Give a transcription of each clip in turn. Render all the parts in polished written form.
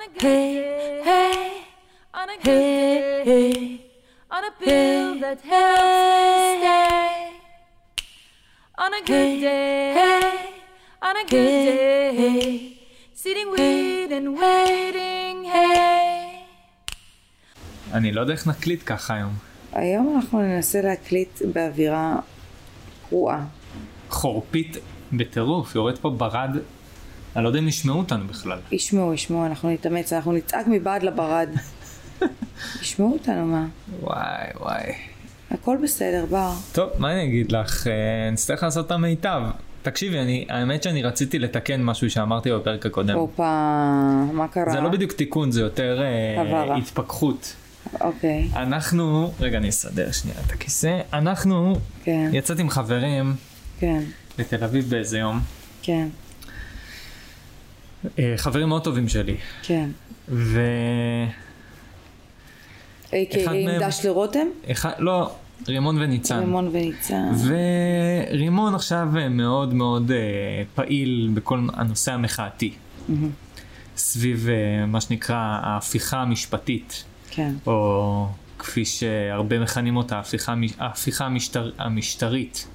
Hey, hey, hey, hey, on a pill that helps stay. On a good day, hey, on a good day, hey, sitting with and waiting, hey. אני לא יודע איך נקליט ככה היום. היום אנחנו ננסה להקליט באווירה רואה. חורפית בטירוף, יורד פה ברד. אני לא יודע אם ישמעו אותנו בכלל. ישמעו, אנחנו נתאמץ, אנחנו נצעק מבעד לברד. ישמעו אותנו, מה? וואי. הכל בסדר, בר. טוב, מה אני אגיד לך? נצטרך לעשות את המיטב. תקשיבי, האמת שאני רציתי לתקן משהו שאמרתי בפרק הקודם. מה קרה? זה לא בדיוק תיקון, זה יותר התפכחות. אוקיי. אנחנו, רגע, אני אסדר שנייה את הכיסא. אנחנו יצאתי עם חברים לתל אביב באיזה יום. כן. חברים מאוד טובים שלי. כן. ו... אחד מהם... דש לרותם? לא, רימון וניצן. ורימון עכשיו מאוד מאוד פעיל בכל הנושא המחאתי. סביב מה שנקרא ההפיכה המשפטית. כן. או כפי שהרבה מכנים אותה, ההפיכה המשטרית.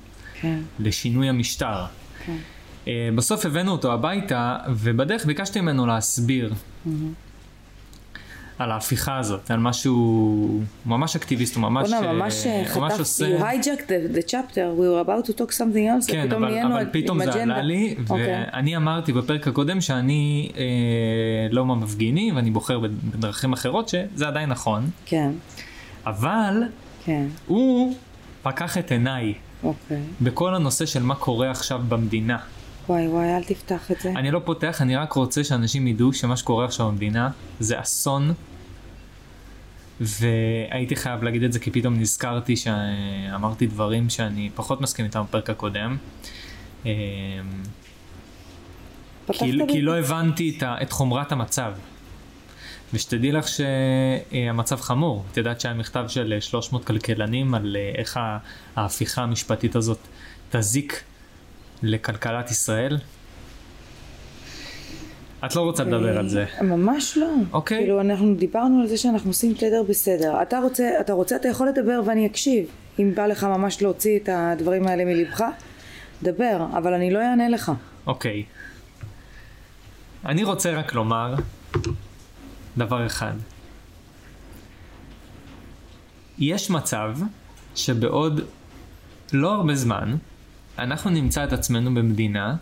כן. לשינוי המשטר. כן. בסוף הבאנו אותו הביתה, ובדרך ביקשתי ממנו להסביר על ההפיכה הזאת, על משהו ממש אקטיביסט, ממש עושה. You hijacked the chapter, we were about to talk something else. כן, אבל פתאום זה עלה לי, ואני אמרתי בפרק הקודם שאני לא מפגיני, ואני בוחר בדרכים אחרות, שזה עדיין נכון. כן. אבל הוא פקח את עיניי בכל הנושא של מה קורה עכשיו במדינה. וואי, אל תפתח את זה. אני לא פותח, אני רק רוצה שאנשים ידעו שמה שקורה עכשיו במדינה זה אסון, והייתי חייב להגיד את זה כי פתאום נזכרתי שאמרתי דברים שאני פחות מסכים איתם בפרק הקודם, כי לא הבנתי את חומרת המצב. ושתדעי לך שהמצב חמור. את יודעת שהיה מכתב של 300 כלכלנים על איך ההפיכה המשפטית הזאת תזיק לכלכלת ישראל. את לא רוצה לדבר על זה. ממש לא. אוקיי. כאילו אנחנו דיברנו על זה שאנחנו עושים תדר בסדר. אתה רוצה, אתה יכול לדבר ואני אקשיב. אם בא לך ממש להוציא את הדברים האלה מלבך, דבר, אבל אני לא אענה לך. אוקיי. אני רוצה רק לומר דבר אחד. יש מצב שבעוד לא הרבה זמן אנחנו נמצא את עצמנו במדינה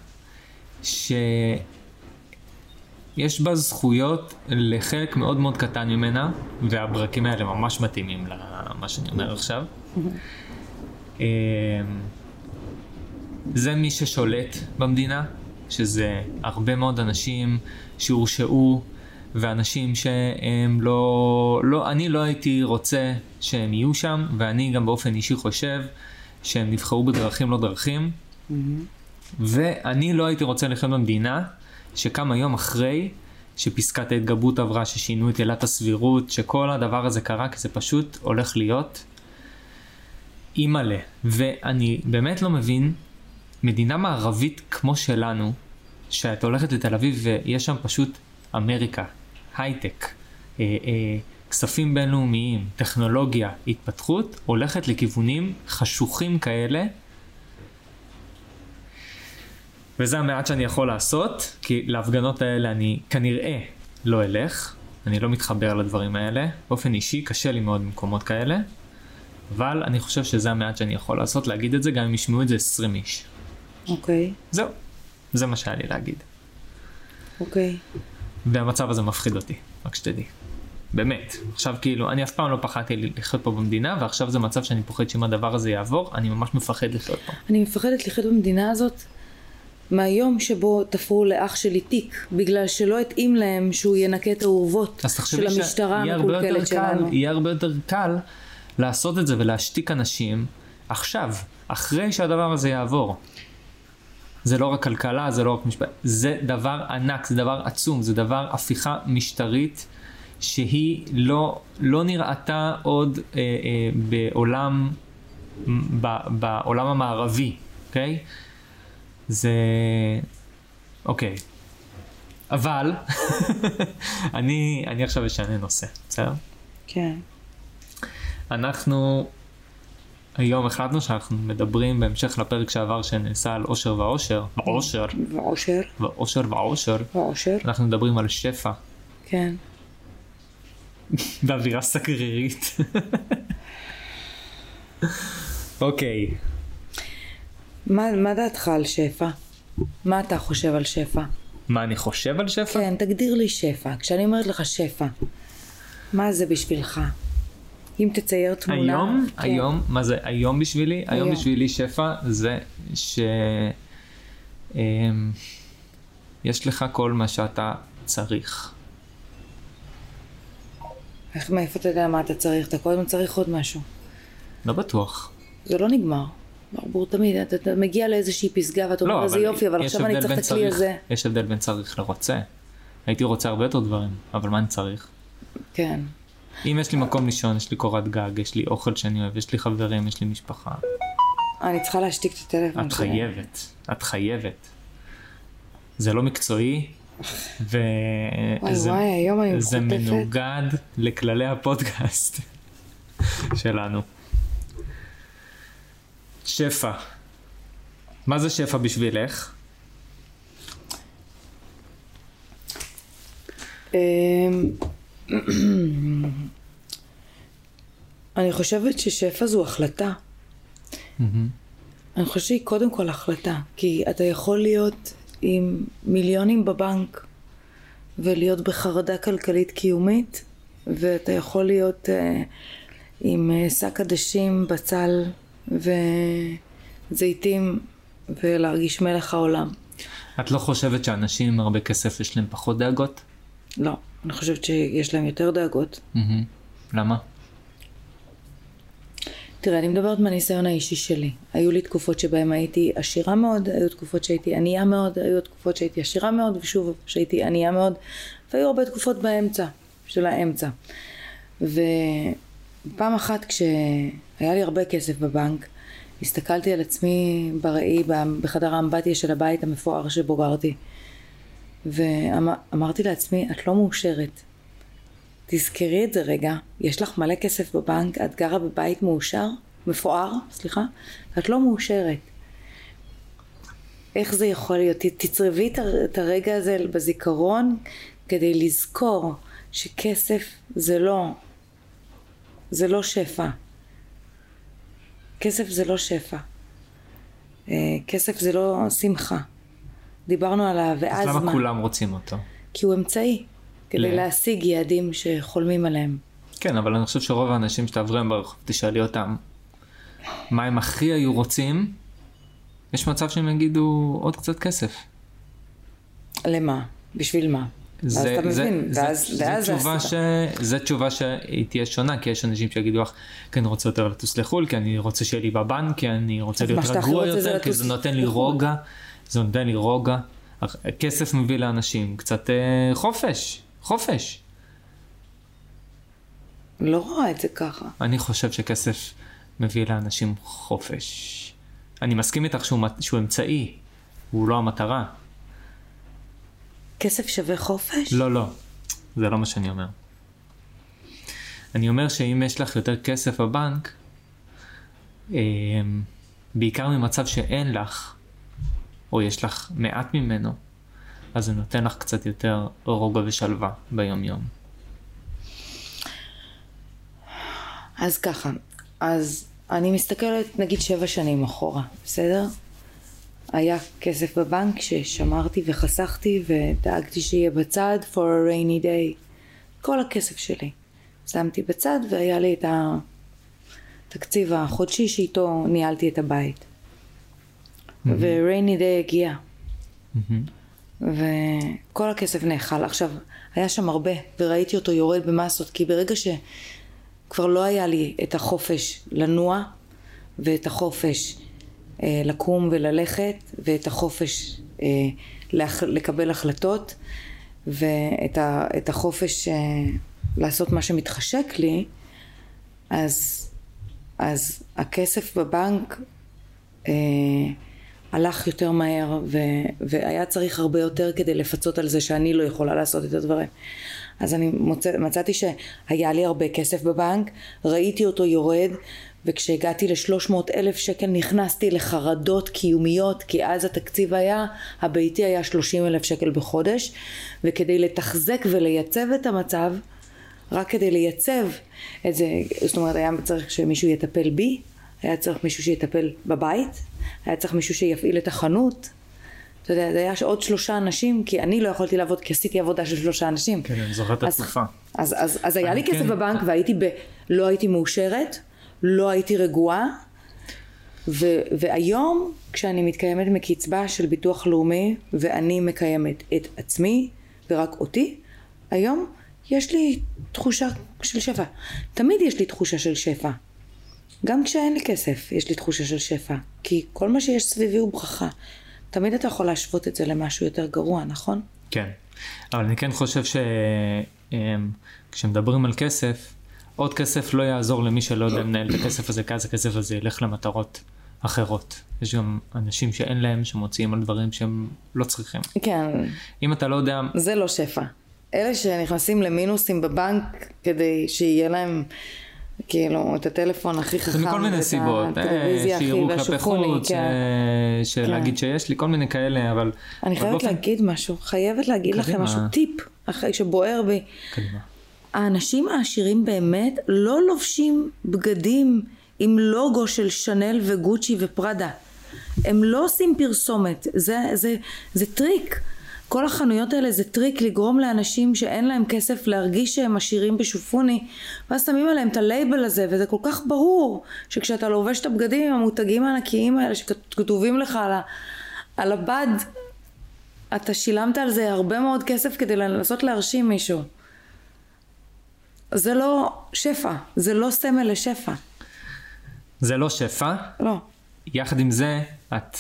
שיש בה זכויות לחלק מאוד מאוד קטן ממנה, והברקים האלה ממש מתאימים למה שאני אומר עכשיו. זה מי ששולט במדינה, שזה הרבה מאוד אנשים שהורשעו, ואנשים שהם לא, אני לא הייתי רוצה שהם יהיו שם, ואני גם באופן אישי חושב שהם נבחרו בדרכים לא דרכים, ואני לא הייתי רוצה לחיות במדינה שכמה יום אחרי שפסקת ההתגברות עברה, ששינו את עילת הסבירות, שכל הדבר הזה קרה, כי זה פשוט הולך להיות אימאלה. ואני באמת לא מבין, מדינה מערבית כמו שלנו, שאת הולכת לתל אביב ויש שם פשוט אמריקה, הייטק, כספים בינלאומיים, טכנולוגיה, התפתחות, הולכת לכיוונים חשוכים כאלה. וזה המעט שאני יכול לעשות, כי להפגנות האלה אני כנראה לא אלך, אני לא מתחבר לדברים האלה, באופן אישי קשה לי מאוד במקומות כאלה, אבל אני חושב שזה המעט שאני יכול לעשות, להגיד את זה גם אם ישמעו את זה 20 איש. אוקיי. זהו, זה מה שהיה לי להגיד. אוקיי. והמצב הזה מפחיד אותי, רק שתדעי. באמת, עכשיו כאילו, אני אף פעם לא פחדתי לחיות פה במדינה, ועכשיו זה מצב שאני פוחד שאם הדבר הזה יעבור, אני ממש מפחד לחיות פה. אני מפחדת לחיות במדינה הזאת, מהיום שבו תפרו לאח שלי תיק, בגלל שלא התאים להם שהוא ינקה את האורוות של המשטרה המקולקלת שלנו. יהיה הרבה יותר קל לעשות את זה ולהשתיק אנשים עכשיו, אחרי שהדבר הזה יעבור. זה לא רק כלכלה, זה לא רק משפט, זה דבר ענק, זה דבר עצום, זה דבר הפיכה משטרית, שהיא לא נראתה עוד בעולם המערבי, אוקיי? זה... אוקיי. אבל אני עכשיו אשנה נושא, בסדר? כן. אנחנו היום החלטנו שאנחנו מדברים בהמשך לפרק שעבר שנעשה על עושר ועושר. ועושר. ועושר. ועושר ועושר. ועושר. אנחנו מדברים על שפע. כן. באווירה סקרירית. אוקיי. מה דעתך על שפע? מה אתה חושב על שפע? מה אני חושב על שפע? כן, תגדיר לי שפע. כשאני אומרת לך שפע, מה זה בשבילך? אם תצייר תמונה... היום? כן. היום? מה זה? היום בשבילי? היום בשבילי שפע זה ש... יש לך כל מה שאתה צריך. איך, מאיפה אתה יודע מה אתה צריך? אתה קודם צריך עוד משהו. לא בטוח. זה לא נגמר. ברור, תמיד, אתה מגיע לאיזושהי פסגה ואתה אומר, זה יופי, אבל עכשיו אני צריך את הכלי הזה. יש הבדל בין צריך לרוצה. הייתי רוצה הרבה יותר דברים, אבל מה אני צריך? כן. אם יש לי מקום לישון, יש לי קורת גג, יש לי אוכל שאני אוהב, יש לי חברים, יש לי משפחה. אני צריכה להשתיק את הטלפון. את חייבת, את חייבת. זה לא מקצועי, וזה מנוגד לכללי הפודקאסט שלנו. שפע. מה זה שפע בשבילך? אני חושבת ששפע זו החלטה. אני חושבת שהיא קודם כל החלטה, כי אתה יכול להיות עם מיליונים בבנק ולהיות בחרדה כלכלית קיומית, ואתה יכול להיות עם שק עדשים, בצל וזיתים ולהרגיש מלך העולם. את לא חושבת שאנשים עם הרבה כסף יש להם פחות דאגות? לא, אני חושבת שיש להם יותר דאגות. למה? תראה, אני מדברת מהניסיון האישי שלי. היו לי תקופות שבהן הייתי עשירה מאוד, היו תקופות שהייתי ענייה מאוד, היו תקופות שהייתי עשירה מאוד, ושוב שהייתי ענייה מאוד, והיו הרבה תקופות באמצע, של האמצע. ופעם אחת כשהיה לי הרבה כסף בבנק, הסתכלתי על עצמי בראי, בחדר האמבטיה של הבית המפואר שבוגרתי. ואמרתי לעצמי, את לא מאושרת. תזכרי את זה רגע, יש לך מלא כסף בבנק, את גרה בבית מפואר, את לא מאושרת. איך זה יכול להיות? תצרבי את הרגע הזה בזיכרון כדי לזכור שכסף זה לא שפע. כסף זה לא שפע. כסף זה לא שמחה. דיברנו עליו, ואז מה? למה כולם רוצים אותו? כי הוא אמצעי. כדי להשיג יעדים שחולמים עליהם. כן, אבל אני חושב שרוב האנשים שתעברם ברחוב, תשאלי אותם, מה הם הכי היו רוצים, יש מצב שהם יגידו עוד קצת כסף. למה? בשביל מה? אז אתה מבין. זה תשובה שהיא תהיה שונה, כי יש אנשים שיגידו לך, כי אני רוצה יותר לטוס לחול, כי אני רוצה שיהיה לי בבנק, כי אני רוצה להיות רגוע יותר, כי זה נותן לי רוגע. זה נותן לי רוגע. הכסף מביא לאנשים קצת חופש. לא רואה את זה ככה. אני חושב שכסף מביא לאנשים חופש. אני מסכים איתך שהוא אמצעי, הוא לא המטרה. כסף שווה חופש? לא. זה לא מה שאני אומר. אני אומר שאם יש לך יותר כסף בבנק, בעיקר ממצב שאין לך, או יש לך מעט ממנו, אז זה נותן לך קצת יותר רוגע ושלווה ביום יום. אז ככה, אז אני מסתכלת נגיד 7 שנים אחורה, בסדר? היה כסף בבנק ששמרתי וחסכתי ודאגתי שיהיה בצד for a rainy day. כל הכסף שלי שמתי בצד והיה לי את התקציב החודשי שאיתו ניהלתי את הבית. ו-rainy day הגיע. וכל הכסף נאכל. עכשיו, היה שם הרבה, וראיתי אותו יורד במסות, כי ברגע שכבר לא היה לי את החופש לנוע, ואת החופש לקום וללכת, ואת החופש לקבל החלטות, ואת החופש לעשות מה שמתחשק לי, אז הכסף בבנק הלך יותר מהר, והיה צריך הרבה יותר כדי לפצות על זה שאני לא יכולה לעשות את הדברים. אז אני מצאתי שהיה לי הרבה כסף בבנק, ראיתי אותו יורד, וכשהגעתי ל300,000 שקל נכנסתי לחרדות קיומיות, כי אז התקציב הביתי היה 30,000 שקל בחודש, וכדי לתחזק ולייצב את המצב, רק כדי לייצב את זה, זאת אומרת היה צריך שמישהו יטפל בי, היה צריך מישהו שיטפל בבית, היה צריך מישהו שיפעיל את החנות, אתה יודע, זה היה עוד 3 אנשים, כי אני לא יכולתי לעבוד, כי עשיתי עבודה של 3 אנשים. כן, אני זוכרת את התקופה. אז היה לי כסף בבנק, ולא הייתי מאושרת, לא הייתי רגועה, והיום כשאני מתקיימת מקצבה של ביטוח לאומי, ואני מקיימת את עצמי ורק אותי, היום יש לי תחושה של שפע. תמיד יש לי תחושה של שפע. גם כשאין לי כסף יש לי תחושה של שפע, כי כל מה שיש סביבי הוא ברכה. תמיד אתה יכול להשוות את זה למשהו יותר גרוע, נכון? כן, אבל אני כן חושב שכשמדברים על כסף, עוד כסף לא יעזור למי שלא יודע לנהל את הכסף הזה, כי אז הכסף הזה ילך למטרות אחרות. יש גם אנשים שאין להם, שמוציאים על דברים שהם לא צריכים. כן. אם אתה לא יודע... זה לא שפע. אלה שנכנסים למינוסים בבנק כדי שיהיה להם... כאילו, את הטלפון הכי חכם, זה מכל מיני סיבות, שיראו כלפי חוץ, שלהגיד שיש לי, כל מיני כאלה, אבל... אני חייבת להגיד משהו, חייבת להגיד לכם משהו, טיפ, אחרי שבוער בי. האנשים העשירים באמת לא לובשים בגדים עם לוגו של שנל וגוצ'י ופרדה. הם לא עושים פרסומת, זה טריק. כל החנויות האלה זה טריק לגרום לאנשים שאין להם כסף להרגיש שהם עשירים בשופוני, ואז שמים עליהם את הלייבל הזה, וזה כל כך ברור שכשאתה לובש את הבגדים עם המותגים הענקיים האלה שכתובים לך על הבד, אתה שילמת על זה הרבה מאוד כסף כדי לנסות להרשים מישהו. זה לא שפע, זה לא סמל לשפע. זה לא שפע? לא. יחד עם זה, את...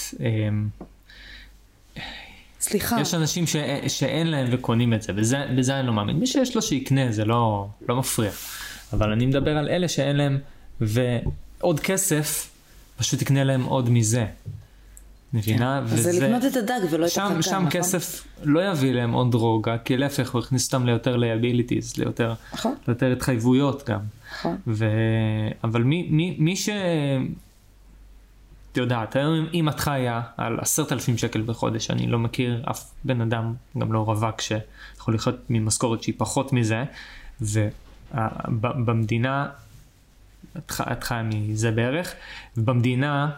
סליחה. יש אנשים שאין להם וקונים את זה, וזה אני לא מאמין. מי שיש לו שיקנה, זה לא מפריע. אבל אני מדבר על אלה שאין להם, ועוד כסף, פשוט יקנה להם עוד מזה. מבינה? זה לקנות את הדג ולא את החלקה. שם כסף לא יביא להם עוד רוגע, כי להפך, הוא הכניס אותם ליותר liabilities, ליותר התחייבויות גם. אבל מי ש... אתה יודעת, היום אם את חיה על 10,000 שקל בחודש, אני לא מכיר אף בן אדם, גם לא רווק, שיכול לחיות ממשכורת שהיא פחות מזה, ובמדינה, את חיה מזה בערך, ובמדינה,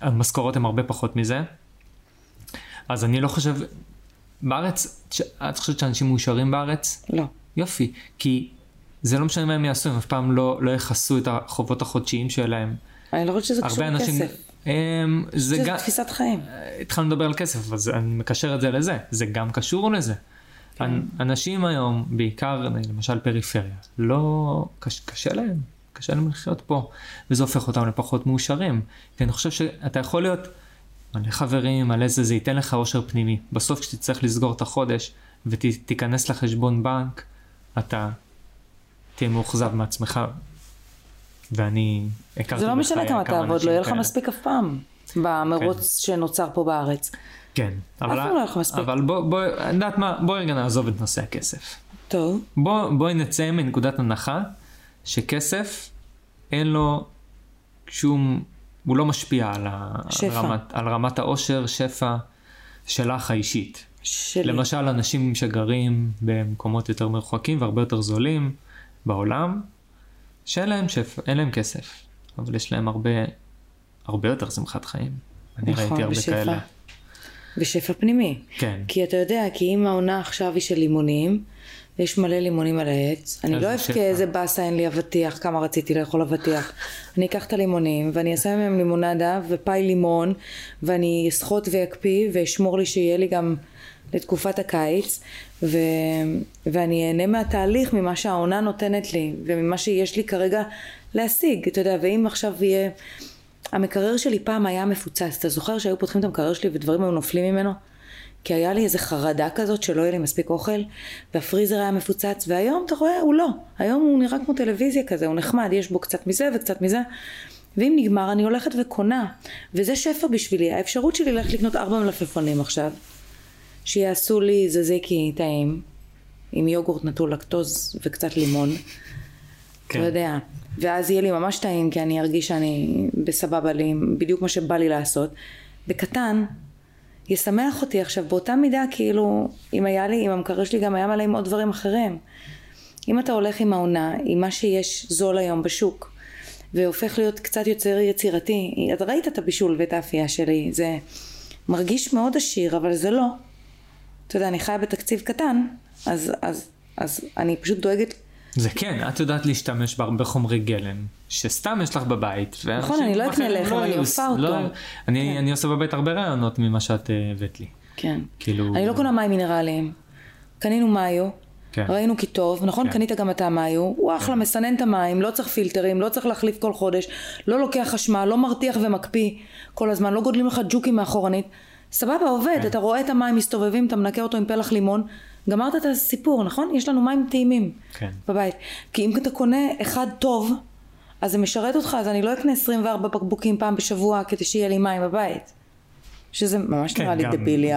המשכורות הן הרבה פחות מזה, אז אני לא חושב, בארץ, את חושבת שאנשים מאושרים בארץ? לא. יופי, כי... זה לא משנה מה הם יעשו, הם אף פעם לא יחסו את החובות החודשיים שלהם. אני לא חושבת שזה קשור לכסף. זה תפיסת חיים. התחלנו לדבר על כסף, אז אני מקשר את זה לזה. זה גם קשור לזה. אנשים היום, בעיקר, למשל פריפריה, לא... קשה להם לחיות פה, וזה הופך אותם לפחות מאושרים. כי אני חושב שאתה יכול להיות מלא חברים, מלא זה, זה ייתן לך אושר פנימי. בסוף כשתצטרך לסגור את החודש, ותיכנס לחשבון בנק, אתה... תהיה מאוחזב מעצמך, ואני הכרתי לך... זה לא משנה כמה תעבוד, לא יהיה לך מספיק אף פעם, במרוץ שנוצר פה בארץ. כן. אף פעם לא יהיה לך מספיק. אבל בואי רגע נעזוב את נושא הכסף. טוב. בואי נצא מנקודת הנחה, שכסף אין לו שום... הוא לא משפיע על רמת העושר, שפע שלך האישית. למשל, אנשים שגרים במקומות יותר מרוחקים והרבה יותר זולים, בעולם, שאין להם כסף, אבל יש להם הרבה יותר שמחת חיים. אני ראיתי הרבה כאלה. ושפע פנימי. כן. כי אתה יודע, כי אם העונה עכשיו היא של לימונים, יש מלא לימונים על העץ, אני לא אבכה איזה באסה אין לי אבטיח, כמה רציתי לאכול אבטיח. אני אקח את הלימונים, ואני אעשה מהם לימונדה ופאי לימון, ואני אסחוט ואקפיא, ואשמור לי שיהיה לי גם... לתקופת הקיץ, ואני אהנה מהתהליך, ממה שהעונה נותנת לי, וממה שיש לי כרגע להשיג, אתה יודע, ואם עכשיו יהיה, המקרר שלי פעם היה מפוצץ, אתה זוכר שהיו פותחים את המקרר שלי, ודברים היו נופלים ממנו, כי היה לי איזה חרדה כזאת, שלא יהיה לי מספיק אוכל, והפריזר היה מפוצץ, והיום אתה רואה, הוא לא, היום הוא נראה כמו טלוויזיה כזה, הוא נחמד, יש בו קצת מזה וקצת מזה, ואם נגמר אני הולכת וקונה, וזה שפע בשבילי. האפשרות שלי ללכת לקנות 4 מלפפונים עכשיו, שיעשו לי זזקי טעים, עם יוגורט נטול לקטוז וקצת לימון, אתה יודע, ואז יהיה לי ממש טעים, כי אני ארגיש שאני בסבבה לי, בדיוק מה שבא לי לעשות, בקטן, ישמח אותי עכשיו באותה מידה, כאילו, אם היה לי, אם המקרה שלי גם היה מלא עם עוד דברים אחרים. אם אתה הולך עם העונה, עם מה שיש זול היום בשוק, והופך להיות קצת יוצר יצירתי, את ראית את הבישול ואת האפייה שלי, זה מרגיש מאוד עשיר, אבל זה לא. אתה יודע, אני חיה בתקציב קטן, אז אני פשוט דואגת. זה כן, את יודעת להשתמש בהרבה חומרי גלם, שסתם יש לך בבית. נכון, אני לא אקנה לחם, אני אופה אותו. אני עושה בבית הרבה רעיונות ממה שאת הבאת לי. כן. אני לא קונה מים מינרליים. קנינו מאיו, ראינו כי טוב, נכון? קנית גם אתה מאיו, הוא אחלה, מסנן את המים, לא צריך פילטרים, לא צריך להחליף כל חודש, לא לוקח חשמל, לא מרתיח ומקפיא כל הזמן, לא גודלים לך ג'וקים מאחורנית. סבבה, עובד, אתה רואה את המים מסתובבים, אתה מנקה אותו עם פלח לימון, גמרת את הסיפור, נכון? יש לנו מים טעימים בבית. כי אם אתה קונה אחד טוב, אז זה משרת אותך, אז אני לא אקנה 24 בקבוקים פעם בשבוע, כדי שיהיה לי מים בבית. שזה ממש נראה לי דבילי.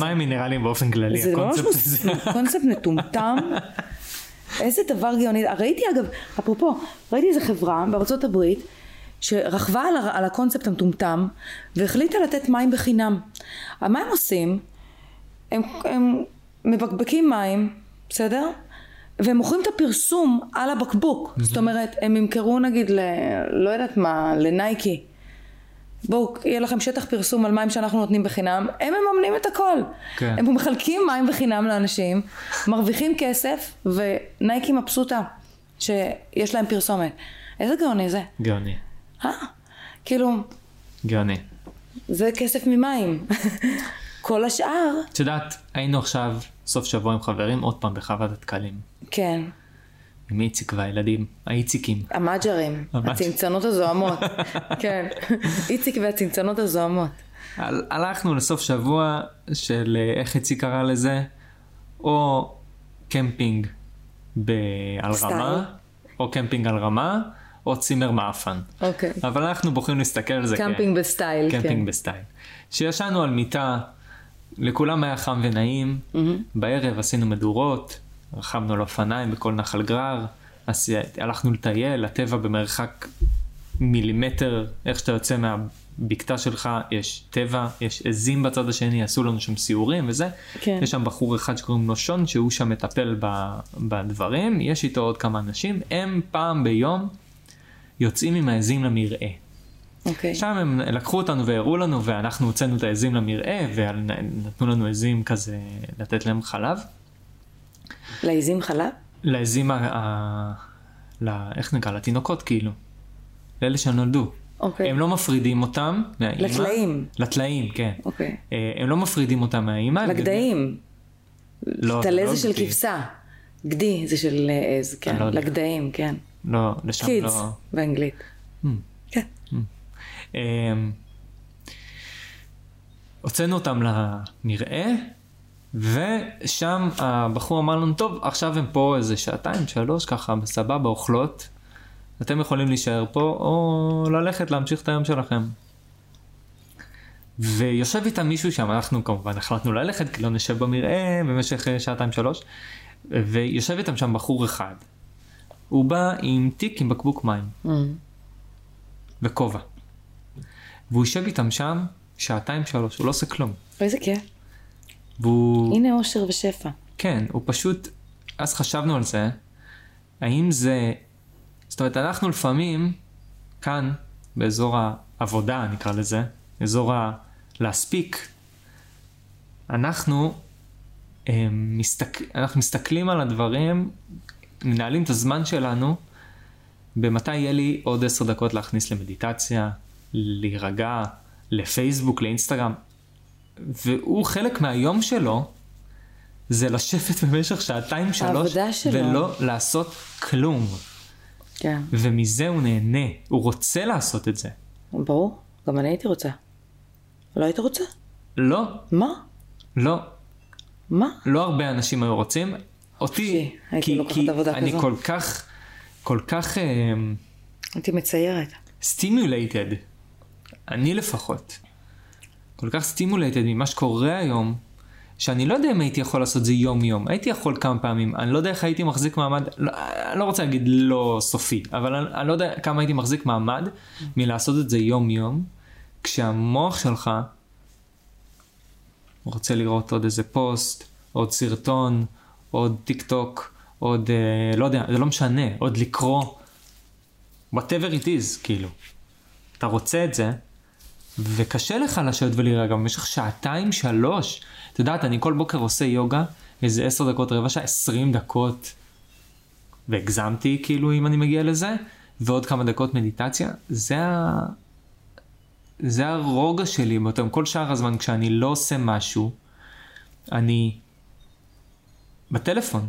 מים מינרלים באופן כללי, הקונספט הזה. זה ממש קונספט מטומטם. איזה דבר גאוני. ראיתי אגב, אפרופו, ראיתי איזו חברה בארצות הברית, שרכבה על הקונספט המטומטם, והחליטה לתת מים בחינם. המים עושים, הם מבקבקים מים, בסדר? והם מוכרים את הפרסום על הבקבוק. זאת אומרת, הם ימכרו נגיד לא יודעת מה, לנייקי. בואו, יהיה לכם שטח פרסום על מים שאנחנו נותנים בחינם, הם מממנים את הכל. הם מחלקים מים בחינם לאנשים, מרוויחים כסף, ונייקי מבסוטה, שיש להם פרסומת. איזה גאוני זה? גאוני. כאילו... גאוני. זה כסף ממים. כל השאר... את יודעת, היינו עכשיו סוף שבוע עם חברים, עוד פעם בחוות התקלים. כן. עם איציק והילדים, האיציקים. המאג'רים, הצנצנות הזוהמות. כן, איציק והצנצנות הזוהמות. הלכנו לסוף שבוע של איך איציק קרא לזה, או קמפינג על רמה, או קמפינג על רמה, או צימר מאפן. אוקיי. אבל אנחנו בוחרים להסתכל על זה. קמפינג בסטייל. קמפינג בסטייל. שישנו על מיטה, לכולם היה חם ונעים, בערב עשינו מדורות, רחמנו לאופניים בכל נחל גרר, הלכנו לטייל, הטבע במרחק מילימטר, איך שאתה יוצא מהבקתה שלך, יש טבע, יש עזים בצד השני, עשו לנו שם סיורים וזה, כן. יש שם בחור אחד שקוראים לו שון, שהוא שם מטפל בדברים, יש איתו עוד כמה אנשים, הם פעם ביום יוצאים עם העזים למראה. Okay. שם הם לקחו אותנו והראו לנו, ואנחנו הוצאנו את העזים למראה, ונתנו לנו עזים כזה, לתת להם חלב. לעזים חלב? לעזים, איך נקרא, לתינוקות כאילו, לאלה שנולדו. Okay. הם לא מפרידים אותם מהאימא. לטלאים. לטלאים, כן. Okay. הם לא מפרידים אותם מהאימא. לגדאים. לא, תלה לא זה של כבשה. גדי זה של עז, כן. לא לגדאים, כן. לא, לשם Kids, לא. קידס, באנגלית. כן. הוצאנו אותם למראה, ושם הבחור אמר לנו, טוב, עכשיו הם פה איזה 2-3, ככה בסבבה, אוכלות, אתם יכולים להישאר פה, או ללכת להמשיך את היום שלכם. ויושב איתם מישהו שם, אנחנו כמובן החלטנו ללכת, כי לא נשב במראה במשך 2-3, ויושב איתם שם בחור אחד. הוא בא עם תיק עם בקבוק מים. וכובע. והוא יושב איתם שם 2-3, הוא לא עושה כלום. איזה כיף. הנה אושר ושפע. כן, הוא פשוט, אז חשבנו על זה, האם זה, זאת אומרת, אנחנו לפעמים, כאן, באזור העבודה, נקרא לזה, אזור להספיק, אנחנו מסתכלים על הדברים, מנהלים את הזמן שלנו, במתי יהיה לי עוד 10 דקות להכניס למדיטציה, להירגע, לפייסבוק, לאינסטגרם, והוא חלק מהיום שלו, זה לשבת במשך 2-3, ולא לעשות כלום. כן. ומזה הוא נהנה, הוא רוצה לעשות את זה. ברור, גם אני הייתי רוצה. לא היית רוצה? לא. מה? לא. מה? לא הרבה אנשים היו רוצים. אותי, כי אני כל כך... הייתי מציירת. stimulated, אני לפחות, כל כך stimulated ממה שקורה היום, שאני לא יודע אם הייתי יכול לעשות זה יום יום, הייתי יכול כמה פעמים, אני לא יודע איך הייתי מחזיק מעמד, אני לא רוצה להגיד לא סופי, אבל אני לא יודע כמה הייתי מחזיק מעמד מלעשות את זה יום יום, כשהמוח שלך רוצה לראות עוד איזה פוסט, עוד סרטון, עוד טיק טוק, עוד לא יודע, זה לא משנה, עוד לקרוא, whatever it is, כאילו. אתה רוצה את זה, וקשה לך לשבת ולהירגע במשך שעתיים, 3. אתה יודעת, אני כל בוקר עושה יוגה, איזה 10 דקות, רבע שעה, 20 דקות, והגזמתי, כאילו, אם אני מגיע לזה, ועוד כמה דקות מדיטציה. זה הרוגע שלי, באותם כל שאר הזמן, כשאני לא עושה משהו, אני בטלפון,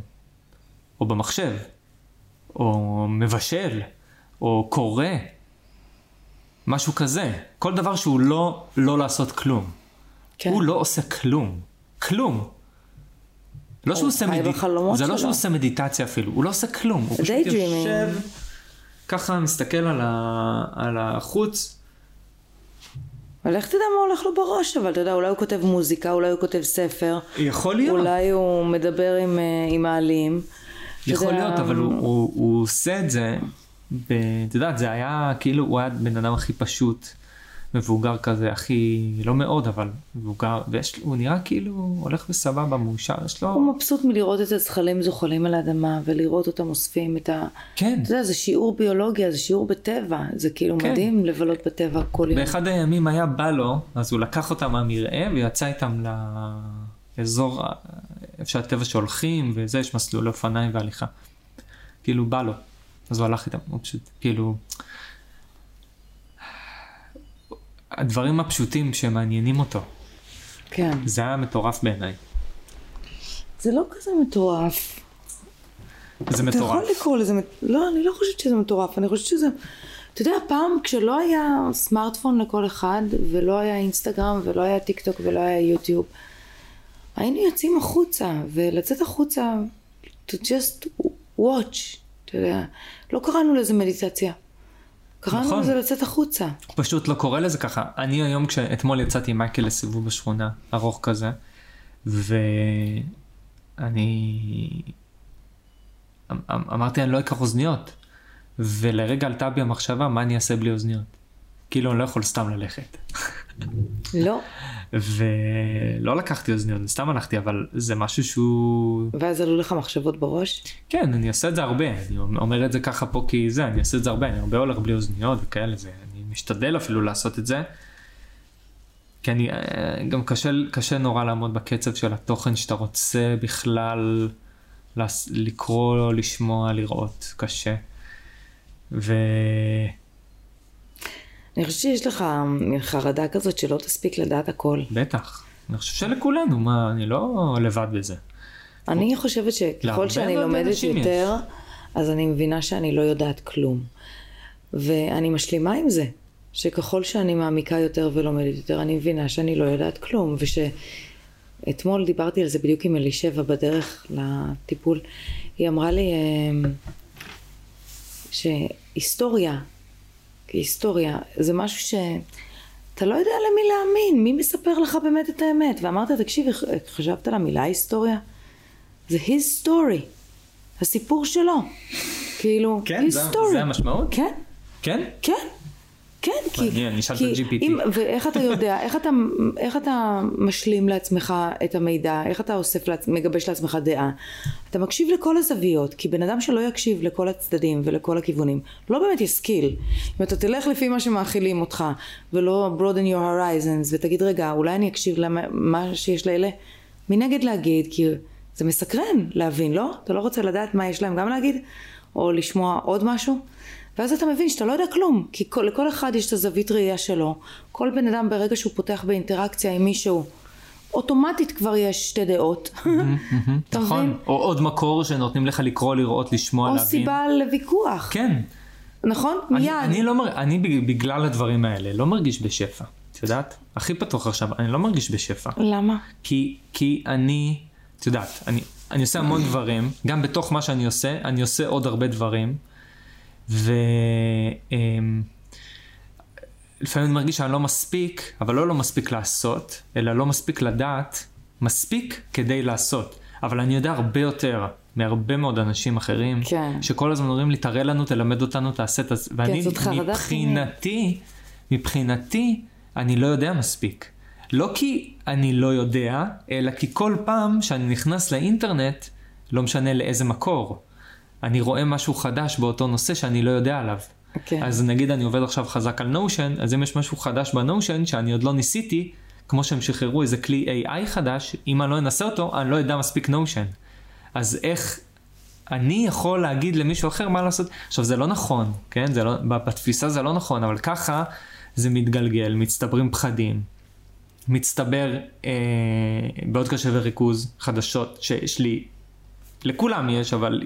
או במחשב, או מבשל, או קורא, משהו כזה. כל דבר שהוא לא לעשות כלום. כן. הוא לא עושה כלום. כלום. לא שהוא עושה זה לא שהוא עושה מדיטציה אפילו. הוא לא עושה כלום. הוא פשוט יושב, ככה מסתכל על החוץ. הולך תדע מה הולך לו בראש, אבל אתה יודע, אולי הוא כותב מוזיקה, אולי הוא כותב ספר. יכול להיות. אולי הוא מדבר עם העלים. יכול להיות, אבל הוא עושה את זה. אתה יודעת, זה היה כאילו, הוא היה בן אדם הכי פשוט, מבוגר כזה, הכי, לא מאוד, אבל מבוגר, והוא נראה כאילו, הולך בסבבה, מאושר, יש לו... הוא מבסוט מלראות את הזחלים זוחלים על האדמה, ולראות אותם אוספים את ה... כן. אתה יודע, זה שיעור ביולוגיה, זה שיעור בטבע, זה כאילו כן. מדהים לבלות בטבע כל יום. באחד הימים היה בא לו, אז הוא לקח אותם מהמרעה, ויצא איתם לאזור, אפשר הטבע שהולכים, וזה, יש מסלול אופניים והליכה. כאילו, בא לו. אז הוא הלך איתם, הוא פשוט, כאילו, הדברים הפשוטים שמעניינים אותו. כן. זה היה מטורף בעיניי. זה לא כזה מטורף. זה מטורף. אתה יכול לקרוא לזה, לא, אני לא חושבת שזה מטורף, אני חושבת שזה, אתה יודע, פעם כשלא היה סמארטפון לכל אחד, ולא היה אינסטגרם, ולא היה טיק טוק, ולא היה יוטיוב, היינו יוצאים החוצה, ולצאת החוצה, to just watch, אתה יודע, לא קראנו לזה מדיטציה. קראנו נכון. לזה לצאת החוצה. פשוט לא קורא לזה ככה. אני היום, כשאתמול יצאתי עם מייקל לסיבוב בשכונה, ארוך כזה, ואני... אמרתי, אני לא אקח אוזניות. ולרגע עלתה בי המחשבה, מה אני אעשה בלי אוזניות? כאילו, אני לא יכול סתם ללכת. לא. ולא לקחתי אוזניות, סתם הלכתי, אבל זה משהו שהוא... ואז עלו לך מחשבות בראש? כן, אני עושה את זה הרבה, אני אומר את זה ככה פה כי זה, אני עושה את זה הרבה, אני הרבה הולך בלי אוזניות וכאלה, אני משתדל אפילו לעשות את זה, כי אני גם קשה נורא לעמוד בקצב של התוכן שאתה רוצה בכלל לקרוא, לשמוע, לראות, קשה. ו... אני חושב שיש לך חרדה כזאת שלא תספיק לדעת הכל. בטח. אני חושב שלכולנו, מה, אני לא לבד בזה. אני חושבת שככל שאני לומדת יותר, אז אני מבינה שאני לא יודעת כלום. ואני משלימה עם זה, שככל שאני מעמיקה יותר ולומדת יותר, אני מבינה שאני לא יודעת כלום. ושאתמול דיברתי על זה בדיוק עם אלישבע בדרך לטיפול. היא אמרה לי שהיסטוריה, היסטוריה, זה משהו שאתה לא יודע למי להאמין, מי מספר לך באמת את האמת, ואמרת תקשיב, חשבת על המילה היסטוריה? זה his story, הסיפור שלו, כאילו, כן, his story. זה המשמעות? כן. כן? כן, כן, כי... אני שאלת את GPT. ואיך אתה יודע, איך אתה משלים לעצמך את המידע, איך אתה מגבש לעצמך דעה, אתה מקשיב לכל הזוויות, כי בן אדם שלא יקשיב לכל הצדדים ולכל הכיוונים, לא באמת ישכיל. אם אתה תלך לפי מה שמאכילים אותך, ולא broaden your horizons, ותגיד רגע, אולי אני אקשיב למה שיש לאלה, מנגד להגיד, כי זה מסקרן להבין, לא? אתה לא רוצה לדעת מה יש להם גם להגיד, או לשמוע עוד משהו, ואז אתה מבין שאתה לא יודע כלום, כי לכל אחד יש את הזווית ראייה שלו, כל בן אדם ברגע שהוא פותח באינטראקציה עם מישהו, אוטומטית כבר יש שתי דעות. נכון, או עוד מקור שנותנים לך לקרוא, לראות, לשמוע, להבין. או סיבה לוויכוח. כן. נכון? מיד. אני בגלל הדברים האלה לא מרגיש בשפע, את יודעת? הכי פתוח עכשיו, אני לא מרגיש בשפע. למה? כי אני, את יודעת, אני עושה המון דברים, גם בתוך מה שאני עושה, אני עושה עוד הרבה דברים, לפעמים אני מרגיש שאני לא מספיק, אבל לא מספיק לעשות, אלא לא מספיק לדעת, מספיק כדי לעשות. אבל אני יודע הרבה יותר מהרבה מאוד אנשים אחרים, שכל הזמן אומרים לי, תראה לנו, תלמד אותנו, תעשה את זה. ואני מבחינתי, אני לא יודע מספיק. לא כי אני לא יודע, אלא כי כל פעם שאני נכנס לאינטרנט, לא משנה לאיזה מקור, אני רואה משהו חדש באותו נושא שאני לא יודע עליו. אז נגיד אני עובד עכשיו חזק על נושן, אז אם יש משהו חדש בנושן שאני עוד לא ניסיתי, כמו שהם שחררו איזה כלי AI חדש, אם אני לא אנסה אותו, אני לא יודע מספיק נושן. אז איך אני יכול להגיד למישהו אחר מה לעשות? עכשיו זה לא נכון, כן? זה לא, בתפיסה זה לא נכון, אבל ככה זה מתגלגל, מצטברים פחדים, מצטבר בעוד קשה וריכוז, חדשות שיש לי, לכולם יש, אבל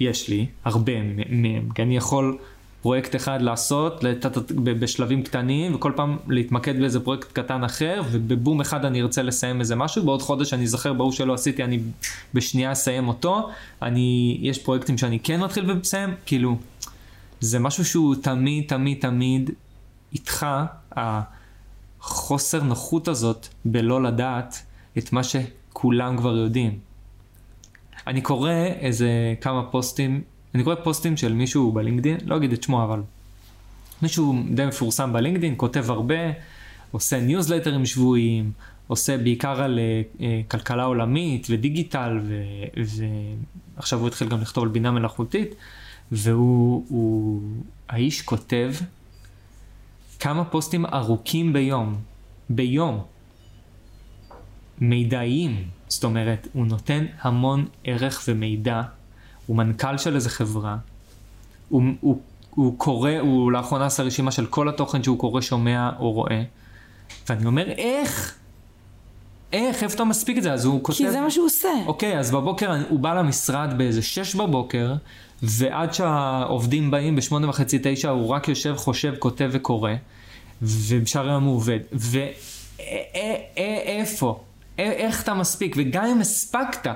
יש לי הרבה מהם, כי אני יכול פרויקט אחד לעשות בשלבים קטנים, וכל פעם להתמקד באיזה פרויקט קטן אחר, ובבום אחד אני ארצה לסיים איזה משהו, בעוד חודש אני זכר ברור שלא עשיתי, אני בשנייה אסיים אותו, יש פרויקטים שאני כן מתחיל ומסיים, כאילו, זה משהו שהוא תמיד איתך, החוסר נוחות הזאת, בלא לדעת את מה שכולם כבר יודעים. אני קורא פוסטים של מישהו בלינקדין, לא אגיד את שמו, אבל מישהו די מפורסם בלינקדין, כותב הרבה, עושה ניוזלטרים שבועיים, עושה בעיקר על כלכלה עולמית ודיגיטל, ועכשיו הוא התחיל גם לכתוב על בינה מלאכותית, והוא האיש כותב כמה פוסטים ארוכים ביום, מידעיים, זאת אומרת, הוא נותן המון ערך ומידע, הוא מנכ"ל של איזה חברה, הוא קורא, הוא לאחרונה עשה רשימה של כל התוכן שהוא קורא, שומע או רואה, ואני אומר, איך אתה מספיק את זה? אז הוא כותב, כי זה מה שהוא עושה. אוקיי, אז בבוקר הוא בא למשרד באיזה 6 בבוקר, ועד שהעובדים באים ב8:30-9, הוא רק יושב, חושב, כותב וקורא, ובשאר היום הוא עובד, איפה? איך אתה מספיק? וגם אם הספקת,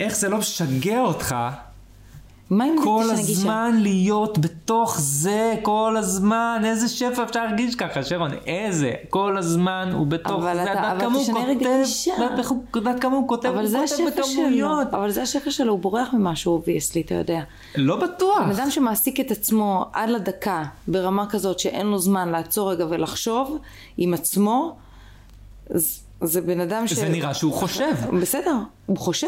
איך זה לא משגע אותך כל הזמן להיות בתוך זה, כל הזמן, איזה שפע אפשר להרגיש ככה, שרון, איזה, כל הזמן הוא בתוך זה, עד כמה הוא כותב, אבל זה השפע שלו, הוא בורח ממשהו, אובייסלי, אתה יודע. לא בטוח. אדם שמעסיק את עצמו עד לדקה, ברמה כזאת שאין לו זמן לעצור רגע ולחשוב עם עצמו, זה בן אדם ש... זה נראה שהוא חושב. בסדר, הוא חושב.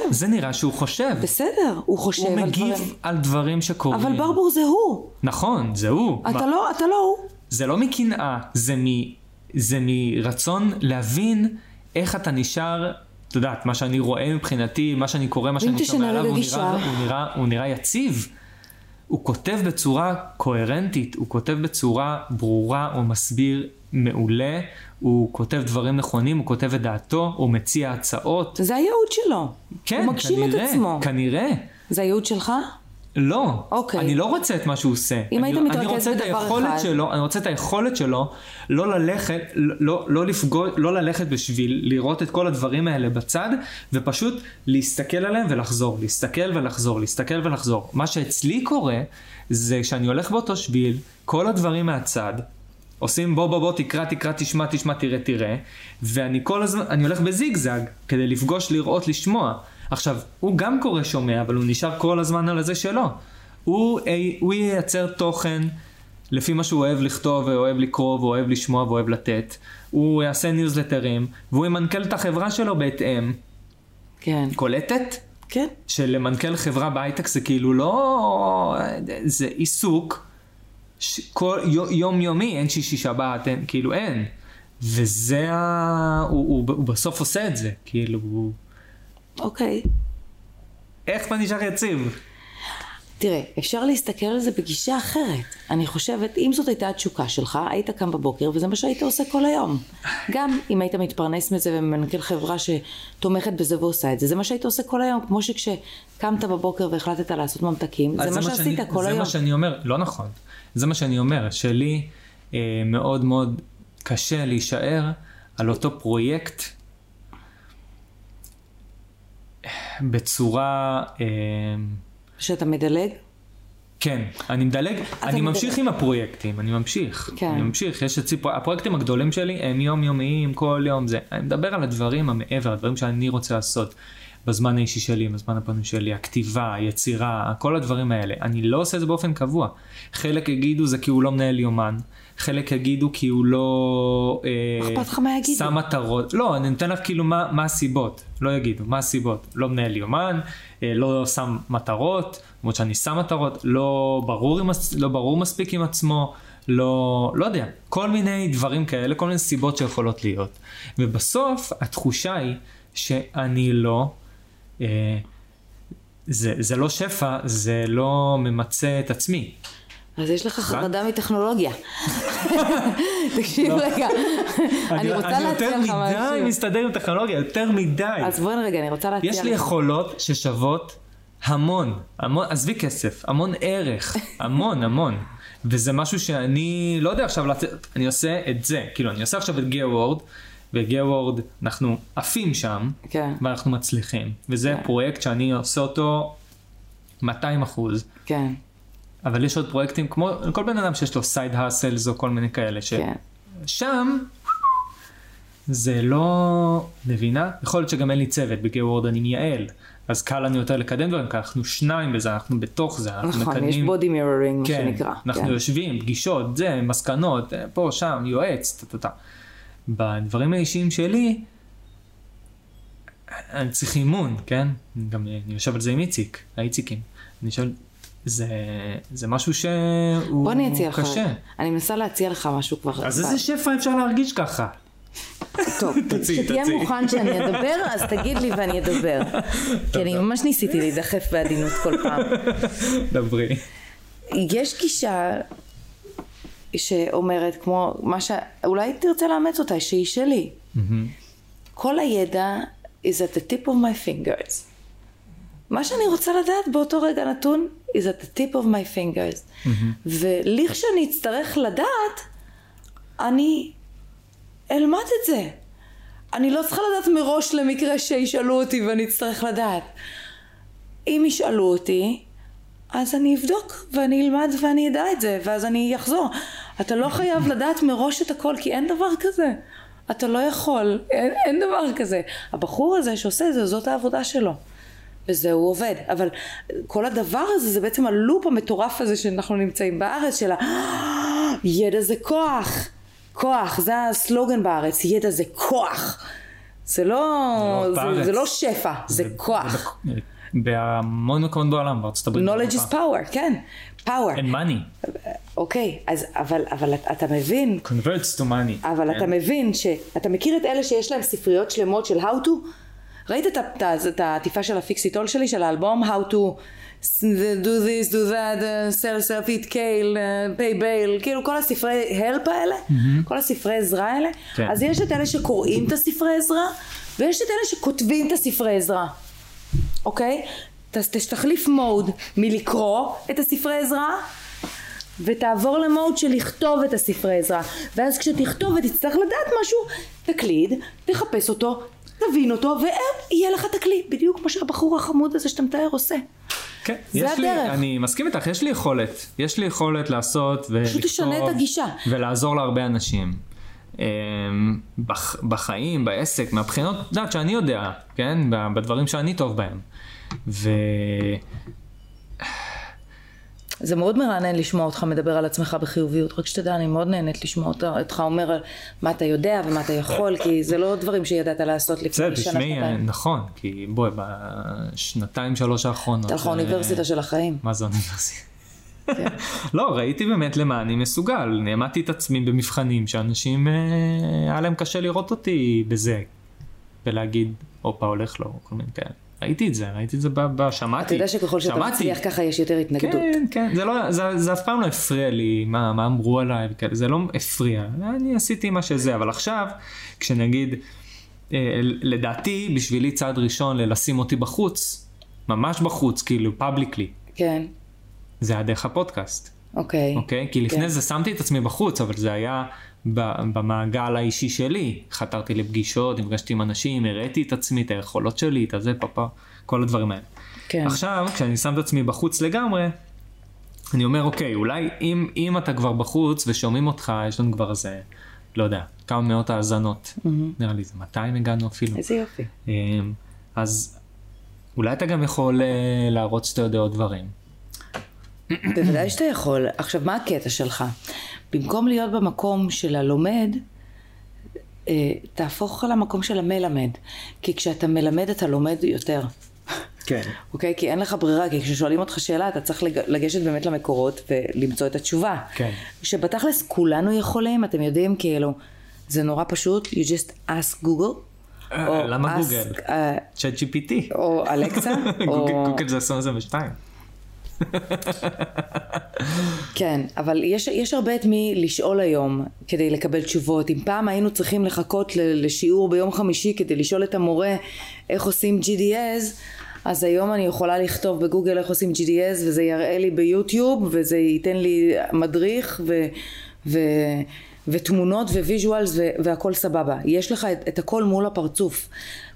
בסדר, הוא חושב על דברים. הוא מגיב על דברים שקורים. אבל ברבור זה הוא. נכון, זה הוא. אתה לא הוא. זה לא מכנעה, זה מרצון להבין איך אתה נשאר, אתה יודעת, מה שאני רואה מבחינתי, מה שאני קורא, מה שאני שומע עליו, הוא נראה יציב. הוא כותב בצורה קוהרנטית, הוא כותב בצורה ברורה, הוא מסביר מעולה, הוא כותב דברים נכונים, הוא כותב את דעתו, הוא מציע הצעות. זה הייעוד שלו. כן, הוא מגשים את עצמו. כנראה. זה הייעוד שלך? לא. אוקיי. אני לא רוצה את מה שהוא עושה. אם היית מתרכז בדבר אחד. אני רוצה את היכולת שלו, לא ללכת בשביל לראות את כל הדברים האלה בצד, ופשוט להסתכל עליהם ולחזור, להסתכל ולחזור. מה שאצלי קורה, זה שאני הולך באותו שביל, כל הדברים מהצד, עושים בוא, תקרא, תשמע, תראה, ואני כל הזמן, אני הולך בזיגזג, כדי לפגוש, לראות, לשמוע. עכשיו, הוא גם קורא שומע, אבל הוא נשאר כל הזמן על זה שלו. הוא ייצר תוכן, לפי מה שהוא אוהב לכתוב, ואוהב לקרוא, ואוהב לשמוע, ואוהב לתת. הוא יעשה ניוזלטרים, והוא ימנכ"ל את החברה שלו בהתאם. כן. קולטת? כן. שלמנכ"ל חברה בהייטק זה כאילו לא... זה עיסוק. יום יומי, אין שישי שבת, כאילו אין. וזה, הוא בסוף עושה את זה, כאילו. אוקיי. איך אתה נשאר יציב? תראה, אפשר להסתכל על זה בגישה אחרת. אני חושבת, אם זאת הייתה התשוקה שלך, היית קם בבוקר, וזה מה שהיית עושה כל היום. גם אם היית מתפרנס מזה ומנכ"ל חברה שתומכת בזה ועושה את זה, זה מה שהיית עושה כל היום, כמו שכשקמת בבוקר והחלטת לעשות ממתקים, זה מה שעשית כל היום. זה מה שאני אומר, לא נכון. זה מה שאני אומר, שלי מאוד מאוד קשה להישאר על אותו פרויקט בצורה שאתה מדלג? כן, אני מדלג, אני ממשיך עם הפרויקטים, אני ממשיך, יש הפרויקטים הגדולים שלי הם יומיומיים, כל יום זה, אני מדבר על הדברים המעבר, הדברים שאני רוצה לעשות בזמן האישי שלי, בזמן הפנים שלי, הכתיבה, היצירה, כל הדברים האלה, אני לא עושה את זה באופן קבוע, חלק יגידו זה כי הוא לא מנהל יומן, חלק יגידו כי הוא לא שם מטרות, לא, אני נותן לך כאילו מה הסיבות, לא יגידו, מה הסיבות, לא מנהל יומן, לא שם מטרות, למרות שאני שם מטרות, לא ברור מספיק עם עצמו, לא יודע, כל מיני דברים כאלה, כל מיני סיבות שיכולות להיות, ובסוף התחושה היא שאני לא, זה לא שפע, זה לא ממצה את עצמי. אז יש לך חרדה מטכנולוגיה. תקשיב רגע. אני רוצה להציע לך משהו. אני יותר מדי מסתדר עם טכנולוגיה, יותר מדי. אז בואי רגע, אני רוצה להציע לך. יש לי יכולות ששוות המון, עזבי כסף, המון ערך, המון. וזה משהו שאני לא יודע עכשיו, אני עושה את זה, כאילו אני עושה עכשיו את גיאוורד, בגיאוורד אנחנו עפים שם, ואנחנו מצליחים. וזה פרויקט שאני עושה אותו 200%. כן. אבל יש עוד פרויקטים, כמו כל בן אדם שיש לו סייד האסלס או כל מיני כאלה, ששם זה לא מבינה. יכול להיות שגם אין לי צוות, בגיאוורד אני מייעל, אז קל לנו יותר לקדם דברים, כי אנחנו שניים בזה, אנחנו בתוך זה. נכון, יש בודי מירורינג, מה שנקרא. אנחנו יושבים, פגישות, זה, מסקנות, פה, שם, יועץ, תתתה. בדברים האישיים שלי, אני צריך אימון, כן? גם אני יושב על זה עם איציק, האיציקים. אני יושב, זה משהו שהוא קשה. אני מנסה להציע לך משהו כבר. אז איזה שפע אפשר להרגיש ככה? טוב, כשתהיה מוכן שאני אדבר, אז תגיד לי ואני אדבר. כי אני ממש ניסיתי להידחף בעדינות כל פעם. דברי. יש גישה שאומרת כמו מה שאולי תרצה לאמץ אותה, שהיא שלי. כל הידע is at the tip of my fingers. מה שאני רוצה לדעת באותו רגע נתון is at the tip of my fingers. ולכשאני אצטרך לדעת, אני אלמד את זה. אני לא צריכה לדעת מראש למקרה שישאלו אותי ואני אצטרך לדעת. אם ישאלו אותי, אז אני אבדוק ואני אלמד ואני אדע את זה, ואז אני אחזור. אתה לא חייב לדעת מראש את הכל, כי אין דבר כזה. אתה לא יכול, אין דבר כזה. הבחור הזה שעושה את זה, זאת העבודה שלו. וזה הוא עובד. אבל כל הדבר הזה, זה בעצם הלופ המטורף הזה שאנחנו נמצאים בארץ שלה. ידע זה כוח. כוח, זה הסלוגן בארץ. ידע זה כוח. זה לא שפע, זה כוח. בהמון מקומות בעולם, בארצות הברית. Knowledge is power, כן. Power. And money. אוקיי, אז, אבל אתה מבין. Converts to money. אבל אתה מבין שאתה מכיר את אלה שיש להם ספריות שלמות של how to? ראית את העטיפה של הפיקסיטול שלי, של האלבום? How to do this, do that, sell self, eat kale, pay bail. כאילו כל הספרי help האלה, כל הספרי עזרה האלה. אז יש את אלה שקוראים את הספרי עזרה, ויש את אלה שכותבים את הספרי עזרה. אוקיי? תחליף מוד מלקרוא את הספרי עזרה, ותעבור למוד של לכתוב את הספרי עזרה. ואז כשתכתוב ותצטרך לדעת משהו, תקליד, תחפש אותו, תבין אותו, ויהיה לך תקליד. בדיוק כמו שהבחור החמוד הזה שאתה מתאר עושה. כן, זה הדרך. אני מסכים איתך, יש לי יכולת. יש לי יכולת לעשות ולכתוב. פשוט תשנה את הגישה. ולעזור להרבה אנשים. בחיים, בעסק, מהבחינות, דעת שאני יודע, כן? בדברים שאני טוב בהם. זה מאוד מרענן לשמוע אותך מדבר על עצמך בחיוביות, רק שתדע, אני מאוד נהנית לשמוע אותך אומר על מה אתה יודע ומה אתה יכול, כי זה לא דברים שידעת לעשות לפני שנה שנתיים. נכון, כי בואי, בשנתיים, 3 האחרונות. אתה הולך לאוניברסיטה של החיים. מה זה אוניברסיטה? לא, ראיתי באמת למה אני מסוגל, נעמדתי את עצמי במבחנים שאנשים, היה להם קשה לראות אותי בזה, ולהגיד, אופה הולך לו, כל מיני כאלה. ראיתי את זה, שמעתי. אתה יודע שככל שאתה מצליח ככה יש יותר התנגדות. כן, זה אף פעם לא הפריע לי, מה אמרו עליי, זה לא הפריע, אני עשיתי מה שזה, אבל עכשיו, כשנגיד, לדעתי, בשבילי צעד ראשון לשים אותי בחוץ, ממש בחוץ, כאילו, publicly. כן. זה היה דרך הפודקאסט. אוקיי? כי לפני זה שמתי את עצמי בחוץ, אבל זה היה במעגל האישי שלי. חתרתי לפגישות, נפגשתי עם אנשים, הראיתי את עצמי, את היכולות שלי, את הזה, כל הדברים האלה. עכשיו, כשאני שם את עצמי בחוץ לגמרי, אני אומר, אוקיי, אולי אם אתה כבר בחוץ ושומעים אותך, יש לנו כבר איזה, לא יודע, כמה מאות האזנות. נראה לי, זה 200 הגענו אפילו. איזה יופי. אז אולי אתה גם יכול להראות שאתה יודע עוד דברים. בוודאי שאתה יכול. עכשיו, מה הקטע שלך? במקום להיות במקום של הלומד, תהפוך למקום של המלמד. כי כשאתה מלמד, אתה לומד יותר. כן. אוקיי? כי אין לך ברירה, כי כששואלים אותך שאלה, אתה צריך לגשת באמת למקורות ולמצוא את התשובה. כן. שבתכלס כולנו יכולים, אתם יודעים, כאילו, זה נורא פשוט, you just ask Google, או למה גוגל? ChatGPT. או אלקסה. גוגל זה עשו את זה בשתיים. כן, אבל יש הרבה את מי לשאול היום כדי לקבל תשובות. אם פעם היינו צריכים לחכות לשיעור ביום חמישי כדי לשאול את המורה איך עושים GDS, אז היום אני יכולה לכתוב בגוגל איך עושים GDS, וזה יראה לי ביוטיוב, וזה ייתן לי מדריך ותמונות וויז'ואלס והכל סבבה. יש לך את הכל מול הפרצוף.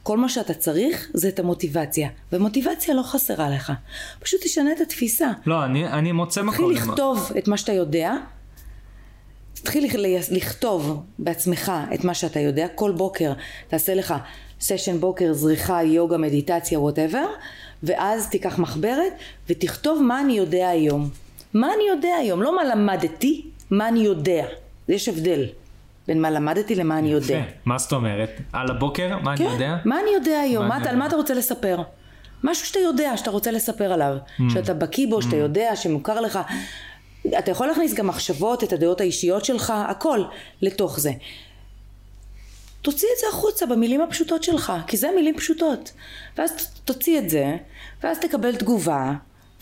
כל מה שאתה צריך זה את המוטיבציה, ומוטיבציה לא חסרה לך. פשוט תשנה את התפיסה. לא, אני מוצא מקום. תתחיל לכתוב את מה שאתה יודע, תתחיל לכתוב בעצמך את מה שאתה יודע. כל בוקר תעשה לך סשן בוקר, זריחה, יוגה, מדיטציה, whatever, ואז תיקח מחברת ותכתוב מה אני יודע היום. מה אני יודע היום, לא מה למדתי, מה אני יודע. יש הבדל בין מה למדתי למה אני יודע. מה זאת אומרת? על הבוקר, מה אני יודע? מה אני יודע היום? על מה אתה רוצה לספר? משהו שאתה יודע, שאתה רוצה לספר עליו. שאתה בקיא בו, שאתה יודע, שמוכר לך. אתה יכול להכניס גם מחשבות, את הדעות האישיות שלך, הכל לתוך זה. תוציא את זה החוצה במילים הפשוטות שלך, כי זה מילים פשוטות. ואז תוציא את זה, ואז תקבל תגובה,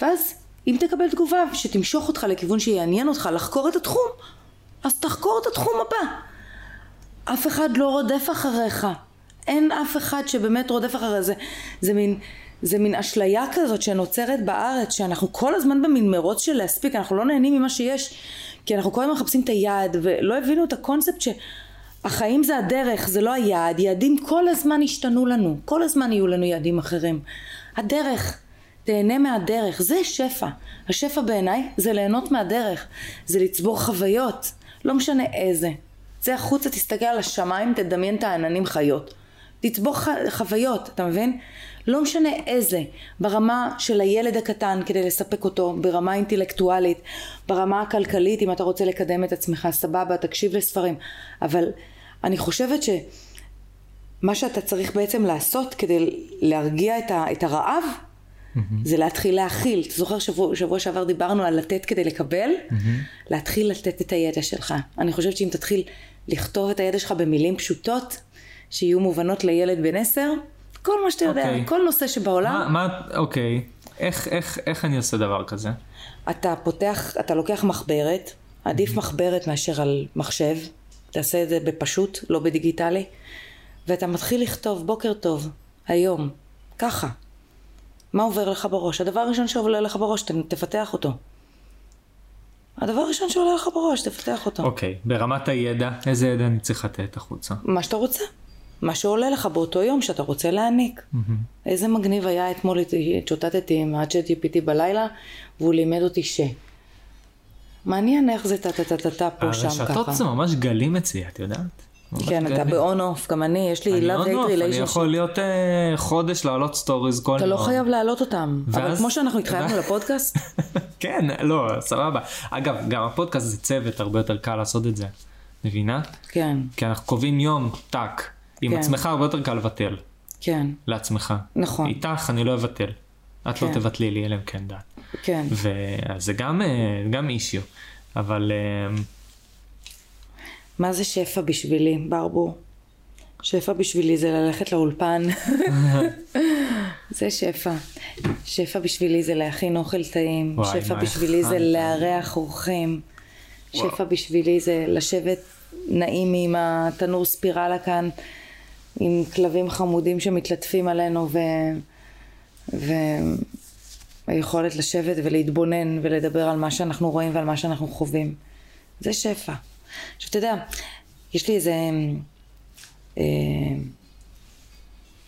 ואז אם תקבל תגובה שתמשוך אותך לכיוון שיעניין אותך לחקור את התחום, אז תחקור את התחום הבא. אף אחד לא רודף אחריך. אין אף אחד שבאמת רודף אחרי זה. זה מין אשליה כזאת שנוצרת בארץ, שאנחנו כל הזמן במין מרוץ של להספיק, אנחנו לא נהנים ממה שיש, כי אנחנו כל הזמן מחפשים את היעד, ולא הבינו את הקונספט שהחיים זה הדרך, זה לא היעד. יעדים כל הזמן השתנו לנו, כל הזמן יהיו לנו יעדים אחרים. הדרך, תהנה מהדרך, זה שפע. השפע בעיניי זה ליהנות מהדרך, זה לצבור חוויות, לא משנה איזה. זה החוצה, תסתכל על השמיים, תדמיין את העננים חיות. תצבור חוויות, אתה מבין? לא משנה איזה. ברמה של הילד הקטן כדי לספק אותו, ברמה אינטלקטואלית, ברמה הכלכלית, אם אתה רוצה לקדם את עצמך, סבבה, תקשיב לספרים. אבל אני חושבת שמה שאתה צריך בעצם לעשות כדי להרגיע את הרעב, זה להתחיל להכיל. אתה זוכר שבוע שעבר דיברנו על לתת כדי לקבל? להתחיל לתת את הידע שלך. אני חושבת שאם תתחיל לכתוב את הידע שלך במילים פשוטות, שיהיו מובנות לילד בן 10, כל מה שאתה יודע, כל נושא שבעולם. אוקיי, איך אני עושה דבר כזה? אתה לוקח מחברת, עדיף מחברת מאשר על מחשב, תעשה את זה בפשוט, לא בדיגיטלי, ואתה מתחיל לכתוב בוקר טוב, היום, ככה. מה עובר לך בראש? הדבר הראשון שעולה לך בראש, תפתח אותו. הדבר הראשון שעולה לך בראש, תפתח אותו. אוקיי, ברמת הידע, איזה ידע אני צריך לתת החוצה? מה שאתה רוצה. מה שעולה לך באותו יום שאתה רוצה להעניק. איזה מגניב היה אתמול, שוטטתי עם ה-ChatGPT בלילה, והוא לימד אותי ש... מעניין איך זה טטטטטטה פה שם ככה. הרשתות זה ממש גלים אצלי, את יודעת? כן, אתה ב-on-off, גם אני, יש לי love hate relationship. אני יכול להיות חודש לעלות סטוריז כל יום. אתה לא חייב לעלות אותם, אבל כמו שאנחנו התחייבנו לפודקאסט. כן, לא, סבבה. אגב, גם הפודקאסט זה צוות, הרבה יותר קל לעשות את זה. מבינה? כן. כי אנחנו קובעים יום, טק, עם עצמך הרבה יותר קל לבטל. כן. לעצמך. נכון. איתך אני לא אבטל. את לא תבטלי לי, אלא אם כן דעת. כן. וזה גם אישיו. אבל... מה זה שפע בשבילי, ברבור? שפע בשבילי זה ללכת לאולפן. זה שפע. שפע בשבילי זה להכין אוכל טעים. שפע בשבילי זה לארח אורחים. שפע בשבילי זה לשבת נעים עם התנור ספירלה כאן, עם כלבים חמודים שמתלטפים עלינו, והיכולת לשבת ולהתבונן ולדבר על מה שאנחנו רואים ועל מה שאנחנו חווים. זה שפע. עכשיו, אתה יודע, יש לי איזה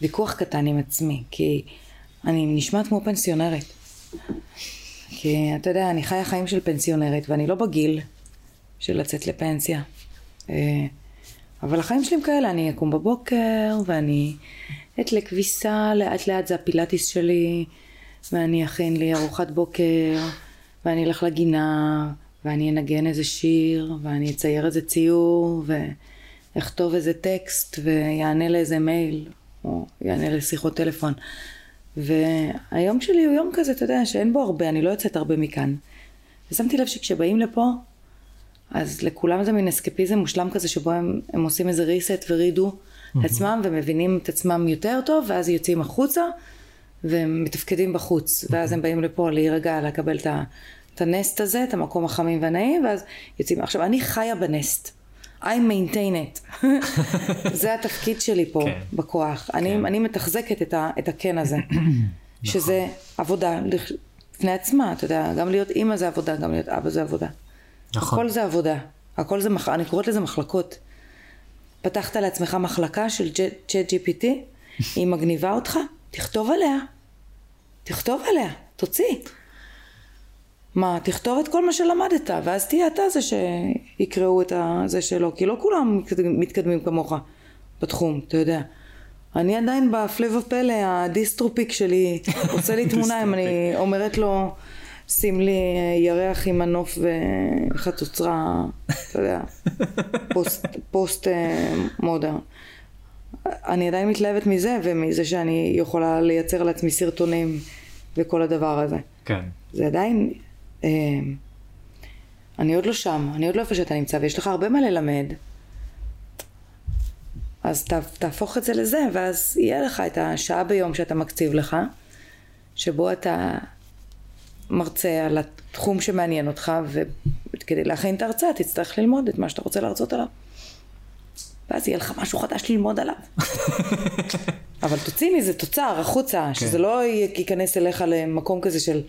ויכוח קטן עם עצמי, כי אני נשמעת כמו פנסיונרת. כי אתה יודע, אני חיה חיים של פנסיונרת, ואני לא בגיל של לצאת לפנסיה. אבל החיים שלי הם כאלה, אני אקום בבוקר, ואני אתלק ויסה, לאט לאט זה הפילטיס שלי, ואני אכין לי ארוחת בוקר, ואני אלך לגינה, ואני אנגן איזה שיר, ואני אצייר איזה ציור, ואכתוב איזה טקסט, ויענה לאיזה מייל, או יענה לשיחות טלפון. והיום שלי הוא יום כזה, אתה יודע, שאין בו הרבה, אני לא יוצאת הרבה מכאן. ושמתי לב שכשבאים לפה, אז לכולם זה מין אסקפיזם מושלם כזה, שבו הם עושים איזה ריסט ורידו עצמם, ומבינים את עצמם יותר טוב, ואז יוצאים החוצה, והם מתפקדים בחוץ, ואז הם באים לפה להירגע, לקבל את הנסט הזה, את המקום החמים והנעים, ואז יוצאים. עכשיו, אני חיה בנסט. I maintain it. זה התפקיד שלי פה, בכוח. אני מתחזקת את הכן הזה. שזה עבודה לפני עצמה, אתה יודע, גם להיות אמא זה עבודה, גם להיות אבא זה עבודה. הכל זה עבודה. הכל זה, אני קוראת לזה מחלקות. פתחת לעצמך מחלקה של ChatGPT, היא מגניבה אותך, תכתוב עליה. תכתוב עליה, תוציא. מה, תכתוב את כל מה שלמדת, ואז תהיה אתה זה שיקראו את זה שלו, כי לא כולם מתקדמים כמוך בתחום, אתה יודע. אני עדיין בפלב הפלא, הדיסטרופיק שלי עושה לי תמונה, אם אני אומרת לו, שים לי ירח עם הנוף וחצוצרה, אתה יודע, פוסט מודה. אני עדיין מתלהבת מזה, ומזה שאני יכולה לייצר לעצמי סרטונים וכל הדבר הזה. כן. זה עדיין, אני עוד לא שם, אני עוד לא איפה שאתה נמצא, ויש לך הרבה מה ללמד. אז תהפוך את זה לזה, ואז יהיה לך את השעה ביום שאתה מקציב לך, שבו אתה מרצה על התחום שמעניין אותך, וכדי להכין את ההרצאה, תצטרך ללמוד את מה שאתה רוצה להרצות עליו. ואז יהיה לך משהו חדש ללמוד עליו. אבל תוציא מזה תוצר, החוצה, שזה לא ייכנס אליך למקום כזה של...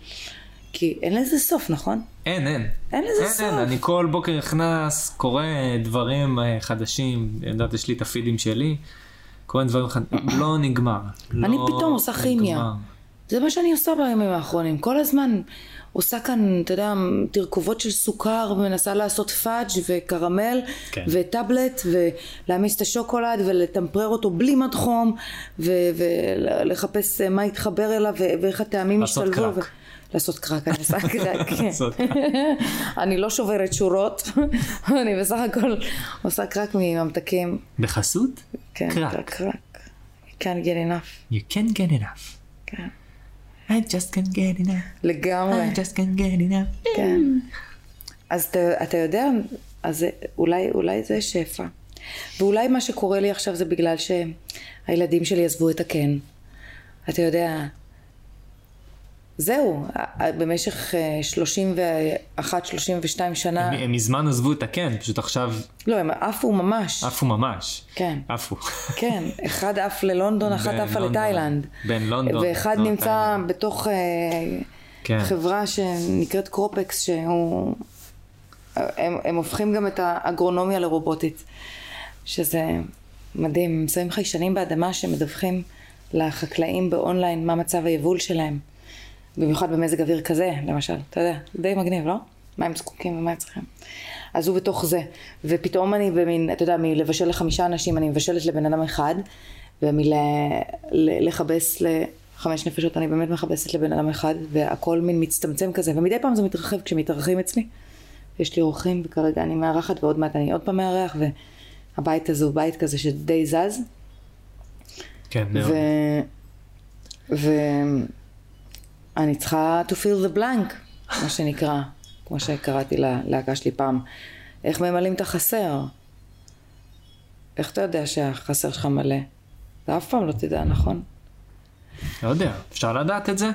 כי אין לזה סוף, נכון? אין לזה סוף. אני כל בוקר הכנס, קורא דברים חדשים, יודעת, יש לי את הפידים שלי, קורא דברים חדשים, לא נגמר. אני פתאום עושה כימיה. זה מה שאני עושה בימים האחרונים. כל הזמן עושה כאן, אתה יודע, תרכובות של סוכר, מנסה לעשות פאג' וקרמל, וטאבלט, ולהמיס את השוקולד, ולטמפרר אותו בלי מד חום, ולחפש מה יתחבר אליו, ואיך הטעמים ישתלבו. לעשות קרק, אני עושה קרק. אני לא שוברת שורות, אני בסך הכל עושה קרק מממתקים. בחסות? קרק. You can't get enough. You can't get enough. כן. I just can't get enough. לגמרי. I just can't get enough. כן. אז אתה יודע, אז אולי זה שפע. ואולי מה שקורה לי עכשיו זה בגלל שהילדים שלי עזבו את הכן. אתה יודע, זהו, במשך 32 שנה... הם מזמן עזבו את הכן, פשוט עכשיו... לא, הם עפו ממש. כן. כן, אחד עף ללונדון, אחת עפה לתאילנד. בין לונדון. ואחד נמצא בתוך חברה שנקראת קרופקס, הם הופכים גם את האגרונומיה לרובוטית, שזה מדהים. הם שמים חיישנים באדמה שמדווחים לחקלאים באונליין מה מצב היבול שלהם. במיוחד במזג אוויר כזה, למשל, אתה יודע, די מגניב, לא? מה הם זקוקים ומה צריכים. אז הוא בתוך זה, ופתאום אני במין, אתה יודע, מלבשל ל5 אנשים, אני מבשלת לבן אדם אחד, ומלחבס ל5 נפשות, אני באמת מחבסת לבן אדם אחד, והכל מין מצטמצם כזה, ומדי פעם זה מתרחב כשמתארחים אצלי. יש לי אורחים, וכרגע אני מארחת, ועוד מעט אני עוד פעם מארח, והבית הזה הוא בית כזה שדי זז. כן, מאוד. אני צריכה to fill the blank, מה שנקרא, כמו שקראתי להקה שלי פעם. איך ממלאים את החסר? איך אתה יודע שהחסר שלך מלא? אתה אף פעם לא תדע, נכון? לא יודע, אפשר לדעת את זה?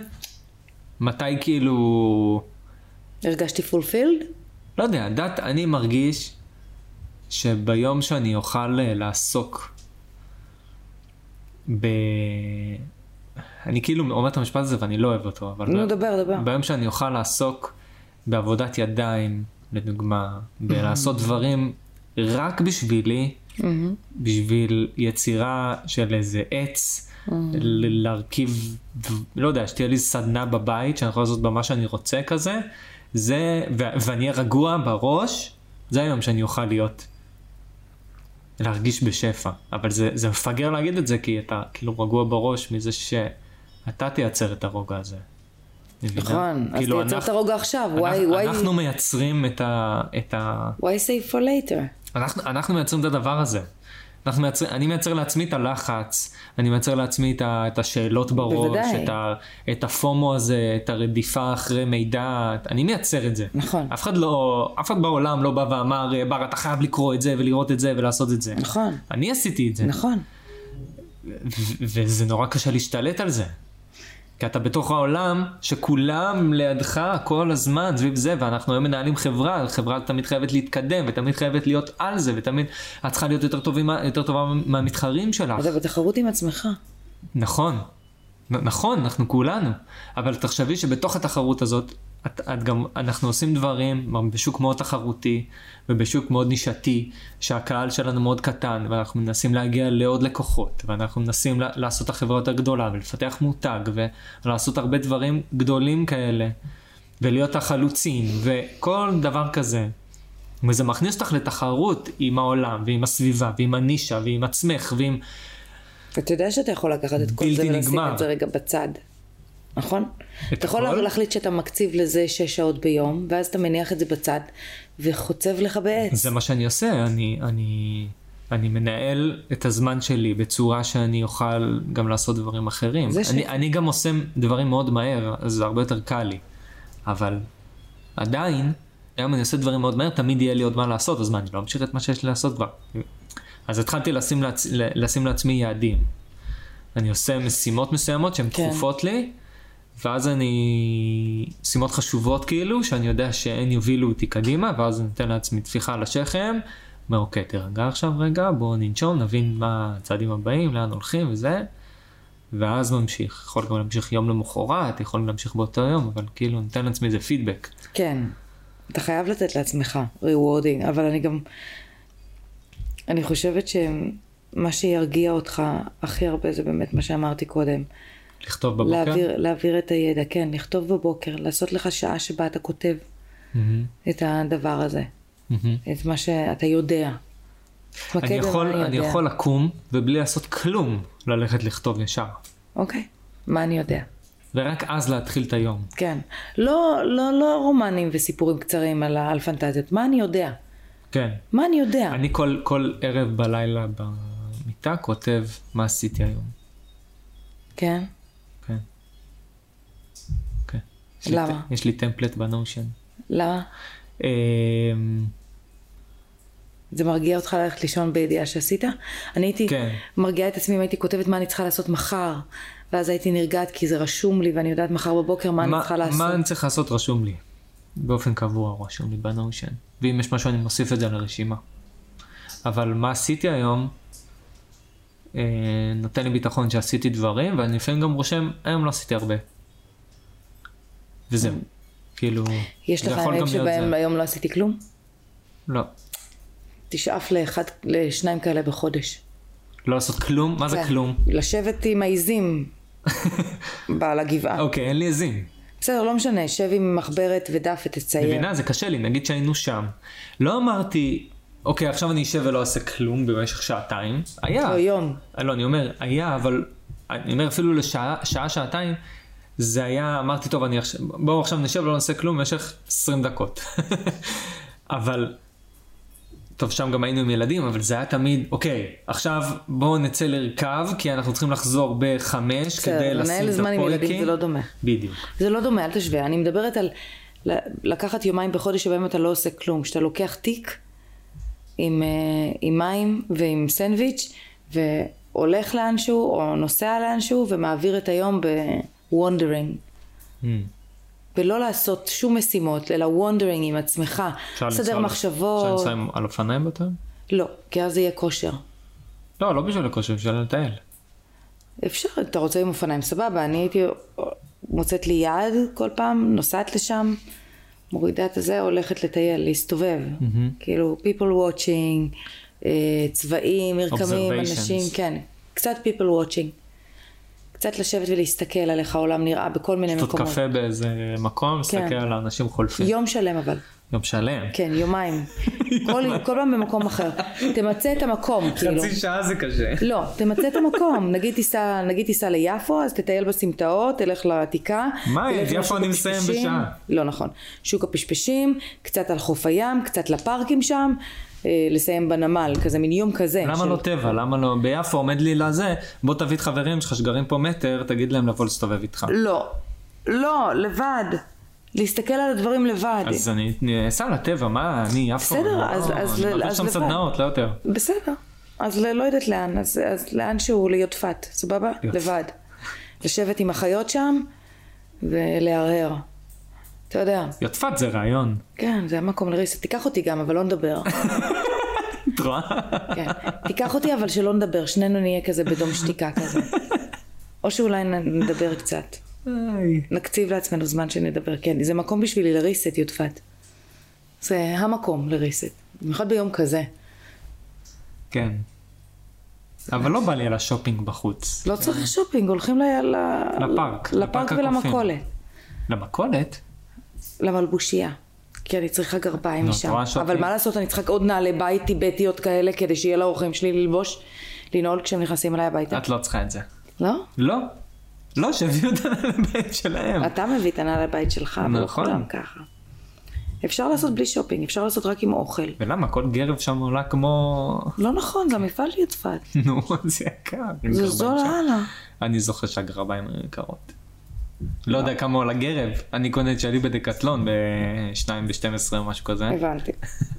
מתי כאילו... הרגשתי fulfilled? לא יודע, אני מרגיש שביום שאני אוכל לעסוק ב... אני כאילו אומר את המשפט הזה ואני לא אוהב אותו, אבל נו, דבר. ביום שאני אוכל לעסוק בעבודת ידיים, לדוגמה, ולעשות דברים רק בשבילי, בשביל יצירה של איזה עץ, להרכיב, לא יודע, שתהיה לי סדנה בבית, שאני יכול לעשות במה שאני רוצה כזה, זה, ואני אהיה רגוע בראש, זה היום שאני אוכל להיות, להרגיש בשפע. אבל זה מפגר להגיד את זה, כי אתה כאילו רגוע בראש מזה שאתה תייצר את הרוגע הזה. נכון, אז תייצר את הרוגע עכשיו. אנחנו מייצרים את ה... Why save for later? אנחנו מייצרים את הדבר הזה. אני מייצר לעצמי את הלחץ, אני מייצר לעצמי את השאלות בראש, את הפומו הזה, את הרדיפה אחרי מידע, אני מייצר את זה. נכון. אף אחד לא, אף אחד בעולם לא בא ואמר, בר, אתה חייב לקרוא את זה ולראות את זה ולעשות את זה. נכון. אני עשיתי את זה. נכון. וזה נורא קשה להשתלט על זה. כי אתה בתוך העולם שכולם לידך כל הזמן סביב זה, ואנחנו היום מנהלים חברה, חברה תמיד חייבת להתקדם, ותמיד חייבת להיות על זה, ותמיד את צריכה להיות יותר טובה מהמתחרים שלך. אתה בתחרות עם עצמך. נכון, נכון, אנחנו כולנו. אבל תחשבי שבתוך התחרות הזאת, אנחנו עושים דברים בשוק מאוד תחרותי, ובשוק מאוד נישתי, שהקהל שלנו מאוד קטן, ואנחנו מנסים להגיע לעוד לקוחות, ואנחנו מנסים לעשות החברה יותר גדולה, ולפתח מותג, ולעשות הרבה דברים גדולים כאלה, ולהיות החלוצים, וכל דבר כזה. וזה מכניס אותך לתחרות עם העולם, ועם הסביבה, ועם הנישה, ועם עצמך, ועם... אתה יודע שאתה יכול לקחת את כל זה ולשים את זה רגע בצד. נכון? אתה יכול להחליט שאתה מקציב לזה 6 שעות ביום, ואז אתה מניח את זה בצד, וחוצב לך בעץ. זה מה שאני עושה, אני מנהל את הזמן שלי בצורה שאני אוכל גם לעשות דברים אחרים. אני גם עושה דברים מאוד מהר, אז זה הרבה יותר קל לי. אבל עדיין, היום אני עושה דברים מאוד מהר, תמיד יהיה לי עוד מה לעשות, אז מה, אני לא אמשיך את מה שיש לי לעשות כבר. אז התחלתי לשים לעצמי יעדים. אני עושה משימות מסוימות שהן תכופות לי, ואז אני שימות חשובות כאילו, שאני יודע שהן יובילו אותי קדימה, ואז אני נותן לעצמי דפיחה על השכם, אומר, אוקיי, תרגע עכשיו רגע, בואו ננשום, נבין מה הצעדים הבאים, לאן הולכים וזה, ואז ממשיך. יכול גם להמשיך יום למחרת, יכול להמשיך באותו יום, אבל כאילו נותן לעצמי איזה פידבק. כן, אתה חייב לתת לעצמך, rewarding, אבל אני חושבת שמה שירגיע אותך הכי הרבה, זה באמת מה שאמרתי קודם, לכתוב בבוקר? להעביר את הידע, כן, לכתוב בבוקר, לעשות לך שעה שבה אתה כותב את הדבר הזה, את מה שאתה יודע. אני יכול לקום ובלי לעשות כלום, ללכת לכתוב ישר. אוקיי, מה אני יודע? ורק אז להתחיל את היום. כן, לא רומנים וסיפורים קצרים על פנטזיות, מה אני יודע? כן. מה אני יודע? אני כל ערב בלילה במיטה כותב מה עשיתי היום. כן? כן. למה? יש לי טמפלט בנושן. למה? זה מרגיע אותך ללכת לישון בידיעה שעשית? אני הייתי מרגיעה את עצמי, הייתי כותבת מה אני צריכה לעשות מחר, ואז הייתי נרגעת כי זה רשום לי, ואני יודעת מחר בבוקר מה אני צריכה לעשות. מה אני צריכה לעשות רשום לי. באופן קבוע רשום לי בנושן. ואם יש משהו אני מוסיף את זה לרשימה. אבל מה עשיתי היום? נותן לי ביטחון שעשיתי דברים, ואני לפעמים גם רושם, היום לא עשיתי הרבה. וזהו. כאילו, יש לך ימים שבהם היום לא עשיתי כלום? לא. תשאף לשניים כאלה בחודש. לא לעשות כלום? מה זה כלום? לשבת עם העיזים בעל הגבעה. אוקיי, אין לי עיזים. בסדר, לא משנה, שב עם מחברת ודף ותצייר. מבינה, זה קשה לי, נגיד שהיינו שם. לא אמרתי... אוקיי, עכשיו אני אשב ולא אעשה כלום במשך שעתיים. היה. לא, יום. לא, אני אומר, היה, אבל אני אומר אפילו לשעה, שעתיים, זה היה, אמרתי, טוב, בואו עכשיו נשב ולא נעשה כלום במשך 20 דקות. אבל, טוב, שם גם היינו עם ילדים, אבל זה היה תמיד, אוקיי, עכשיו בואו נצא לרכב, כי אנחנו צריכים לחזור ב-5 כדי לשים את הפולקים. מנהל זמן עם ילדים, זה לא דומה. בדיוק. זה לא דומה, אל תשווה. אני מדברת על לקחת יומיים בחודש שבהם אתה לא עושה כלום, שאתה לוקח תיק עם מים ועם סנדוויץ' והולך לאנשהו או נוסע לאנשהו ומעביר את היום בוונדרינג. ולא לעשות שום משימות, אלא וונדרינג עם עצמך. סדר מחשבות. אפשר לנסוע על אופניים יותר? לא, כי אז זה יהיה כושר. לא בשביל הכושר, אפשר לטייל. אפשר, אתה רוצה עם אופניים, סבבה. אני הייתי מוצאת לי יעד כל פעם, נוסעת לשם. מורידה את הזה, הולכת לטייל, להסתובב. כאילו, people watching, צבעים, מרקמים, אנשים, כן. קצת people watching. קצת לשבת ולהסתכל על איך העולם נראה בכל מיני מקומות. שתות קפה באיזה מקום, מסתכל על האנשים חולפים. יום שלם אבל. יום שלם. כן, יומיים. כל פעם במקום אחר. תמצא את המקום. חצי שעה זה קשה. לא, תמצא את המקום. נגיד תיסע ליפו, אז תטייל בסמטאות, תלך לעתיקה. מה, יפו אני מסיים בשעה. לא נכון. שוק הפשפשים, קצת על חוף הים, קצת לפארקים שם. לסיים בנמל, כזה מין יום כזה. למה לא טבע? למה לא? ביפו עומד לי לזה, בוא תביא את חברים שלך שגרים פה מטר, תגיד להם לבוא לסתובב איתך. לא. לא, לבד. להסתכל על הדברים לבד. אז אני אסע לטבע, מה? אני יפו. בסדר, אז לבד. אני מביא שם סדנאות, לא יותר. בסדר. אז לא יודעת לאן. אז לאן שהוא ליוטפת, סבבה? לבד. לשבת עם החיות שם, ולהרהר. אתה יודע. יוטפת זה רעיון. כן, זה המקום לריסה. תיקח אותי גם, אבל לא נדבר. את רואה? כן. תיקח אותי, אבל שלא נדבר. שנינו נהיה כזה בדום שתיקה כזה. או שאולי נדבר קצת. נקציב לעצמנו זמן שנדבר. כן, זה מקום בשבילי לריסה, יוטפת. זה המקום לריסה. במיוחד ביום כזה. כן. אבל לא בא לי על השופינג בחוץ. לא צריך שופינג, הולכים לפארק. לפארק ולמכולת. למכולת? למלבושייה, כי אני צריכה גרביים משם, אבל מה לעשות, אני צריכה עוד נעלי בית טיבטיות כאלה, כדי שיהיה לאורחים שלי ללבוש, לנעול כשהם נכנסים אליי הביתה. את לא צריכה את זה. לא? לא. לא, שהביאו את הנעלי בית שלהם. אתה מביא את הנעלי בית שלך, אבל לא כולם ככה. אפשר לעשות בלי שופינג, אפשר לעשות רק עם אוכל. ולמה? כל גרב שם עולה כמו... לא נכון, זה המפעל יוטפת. נו, זה יקר. זה זול הלאה. אני זוכר שהגרביים יקרות. לא יודע כמה עולה גרב, אני קונה את שלי בדקטלון ב-2.12 או משהו כזה. הבנתי.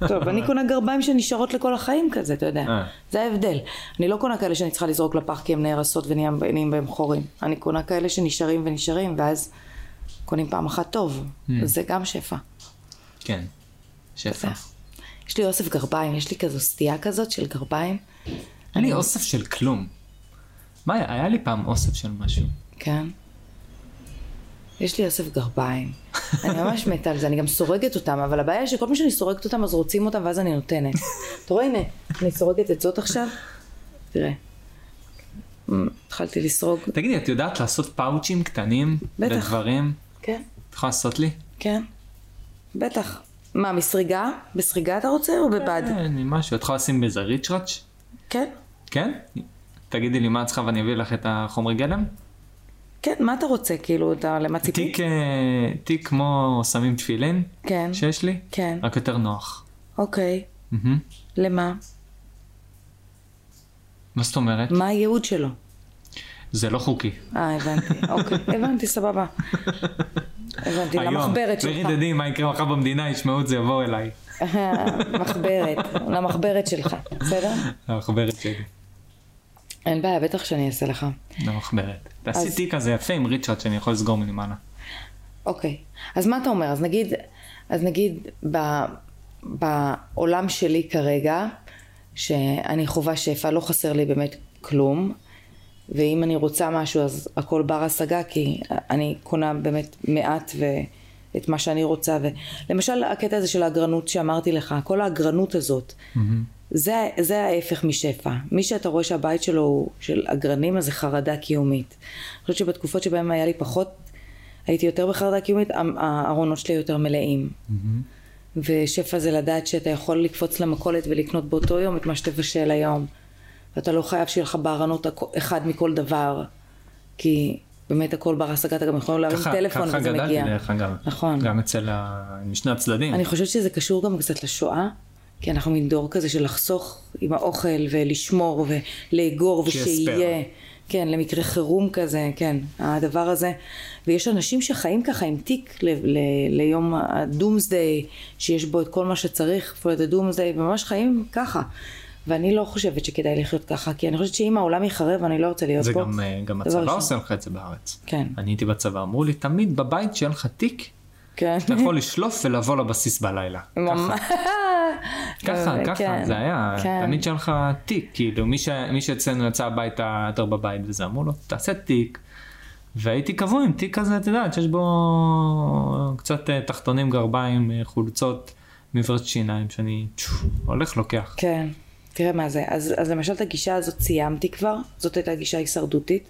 טוב, אני קונה גרביים שנשארות לכל החיים כזה, אתה יודע. זה ההבדל. אני לא קונה כאלה שאני צריכה לזרוק לפח כי הם נהרסות ונהיים בהם חורים. אני קונה כאלה שנשארים ונשארים, ואז קונים פעם אחת טוב. זה גם שפע. כן, שפע. יש לי אוסף גרביים, יש לי כזו סטייה כזאת של גרביים. אני אוסף של כלום. מה, היה לי פעם אוסף של משהו. כן. יש לי יוסף גרביים. אני ממש מתה על זה, אני גם סורגת אותם, אבל הבעיה היא שכל פעם שאני סורגת אותם, אז רוצים אותם, ואז אני נותנת. אתה רואה, הנה, אני סורגת את זאת עכשיו? תראה. התחלתי לסרוג. תגידי, את יודעת לעשות פאוצ'ים קטנים? בטח. לדברים? כן. את יכולה לעשות לי? כן. בטח. מה, מסריגה? בסריגה אתה רוצה או בבד? כן, משהו. את יכולה לשים באיזה ריצ'ראץ'? כן. כן? תגידי לי מה את צריכה ואני אביא לך את החומרי גלם? כן, מה אתה רוצה? כאילו, אתה למה ציפית? תיק כמו שמים תפילין שיש לי, רק יותר נוח. אוקיי. למה? מה זאת אומרת? מה הייעוד שלו? זה לא חוקי. הבנתי, אוקיי. הבנתי, סבבה. הבנתי, למחברת שלך. היום, תגידי, מה יקרה מחר במדינה, ישמעו את זה, יבואו אליי. מחברת, למחברת שלך, בסדר? למחברת שלי. אין בעיה, בטח שאני אעשה לך. זה מחברת. תעשי תיק הזה יפה עם ריצ'רד שאני יכול לסגור מלמעלה. אוקיי. אז מה אתה אומר? אז נגיד בעולם שלי כרגע, שאני חובה שפע, לא חסר לי באמת כלום, ואם אני רוצה משהו, אז הכל בר השגה, כי אני קונה באמת מעט ואת מה שאני רוצה. למשל, הקטע הזה של האגרנות שאמרתי לך, כל האגרנות הזאת, זה ההפך משפע. מי שאתה רואה שהבית שלו הוא של אגרנים, אז זה חרדה קיומית. אני חושבת שבתקופות שבהם היה לי פחות, הייתי יותר בחרדה קיומית, הארונות שלי יותר מלאים. ושפע זה לדעת שאתה יכול לקפוץ למכולת ולקנות באותו יום את מה שתבשל היום. ואתה לא חייב שיהיה לך בארונות אחד מכל דבר, כי באמת הכל בר השגה, אתה גם יכול להרים טלפון וזה מגיע. ככה גדלתי דרך אגב. נכון. גם אצל משני הצדדים. אני חושבת שזה קשור גם קצת לשואה. כי אנחנו מדור כזה של לחסוך עם האוכל ולשמור ולאגור ושיהיה, כן, למקרה חירום כזה, כן, הדבר הזה. ויש אנשים שחיים ככה עם תיק ליום הדומסדיי, שיש בו את כל מה שצריך פה את הדומסדיי, וממש חיים ככה. ואני לא חושבת שכדאי לחיות ככה, כי אני חושבת שאם העולם יחרב, אני לא רוצה להיות פה. זה גם הצבא עושה לך את זה בארץ. כן. אני הייתי בצבא, אמרו לי, תמיד בבית שיהיה לך תיק, אתה יכול לשלוף ולבוא לבסיס בלילה. ממש. ככה, זה היה. תמיד שהיה לך תיק, כאילו, מי שאצלנו יצא הביתה, יותר בבית, וזה אמרו לו, תעשה תיק. והייתי קבוע עם תיק כזה, אתה יודעת, שיש בו קצת תחתונים, גרביים, חולצות, מברש שיניים, שאני הולך לוקח. כן, תראה מה זה. אז למשל, את הגישה הזאת סיימתי כבר, זאת הייתה גישה הישרדותית,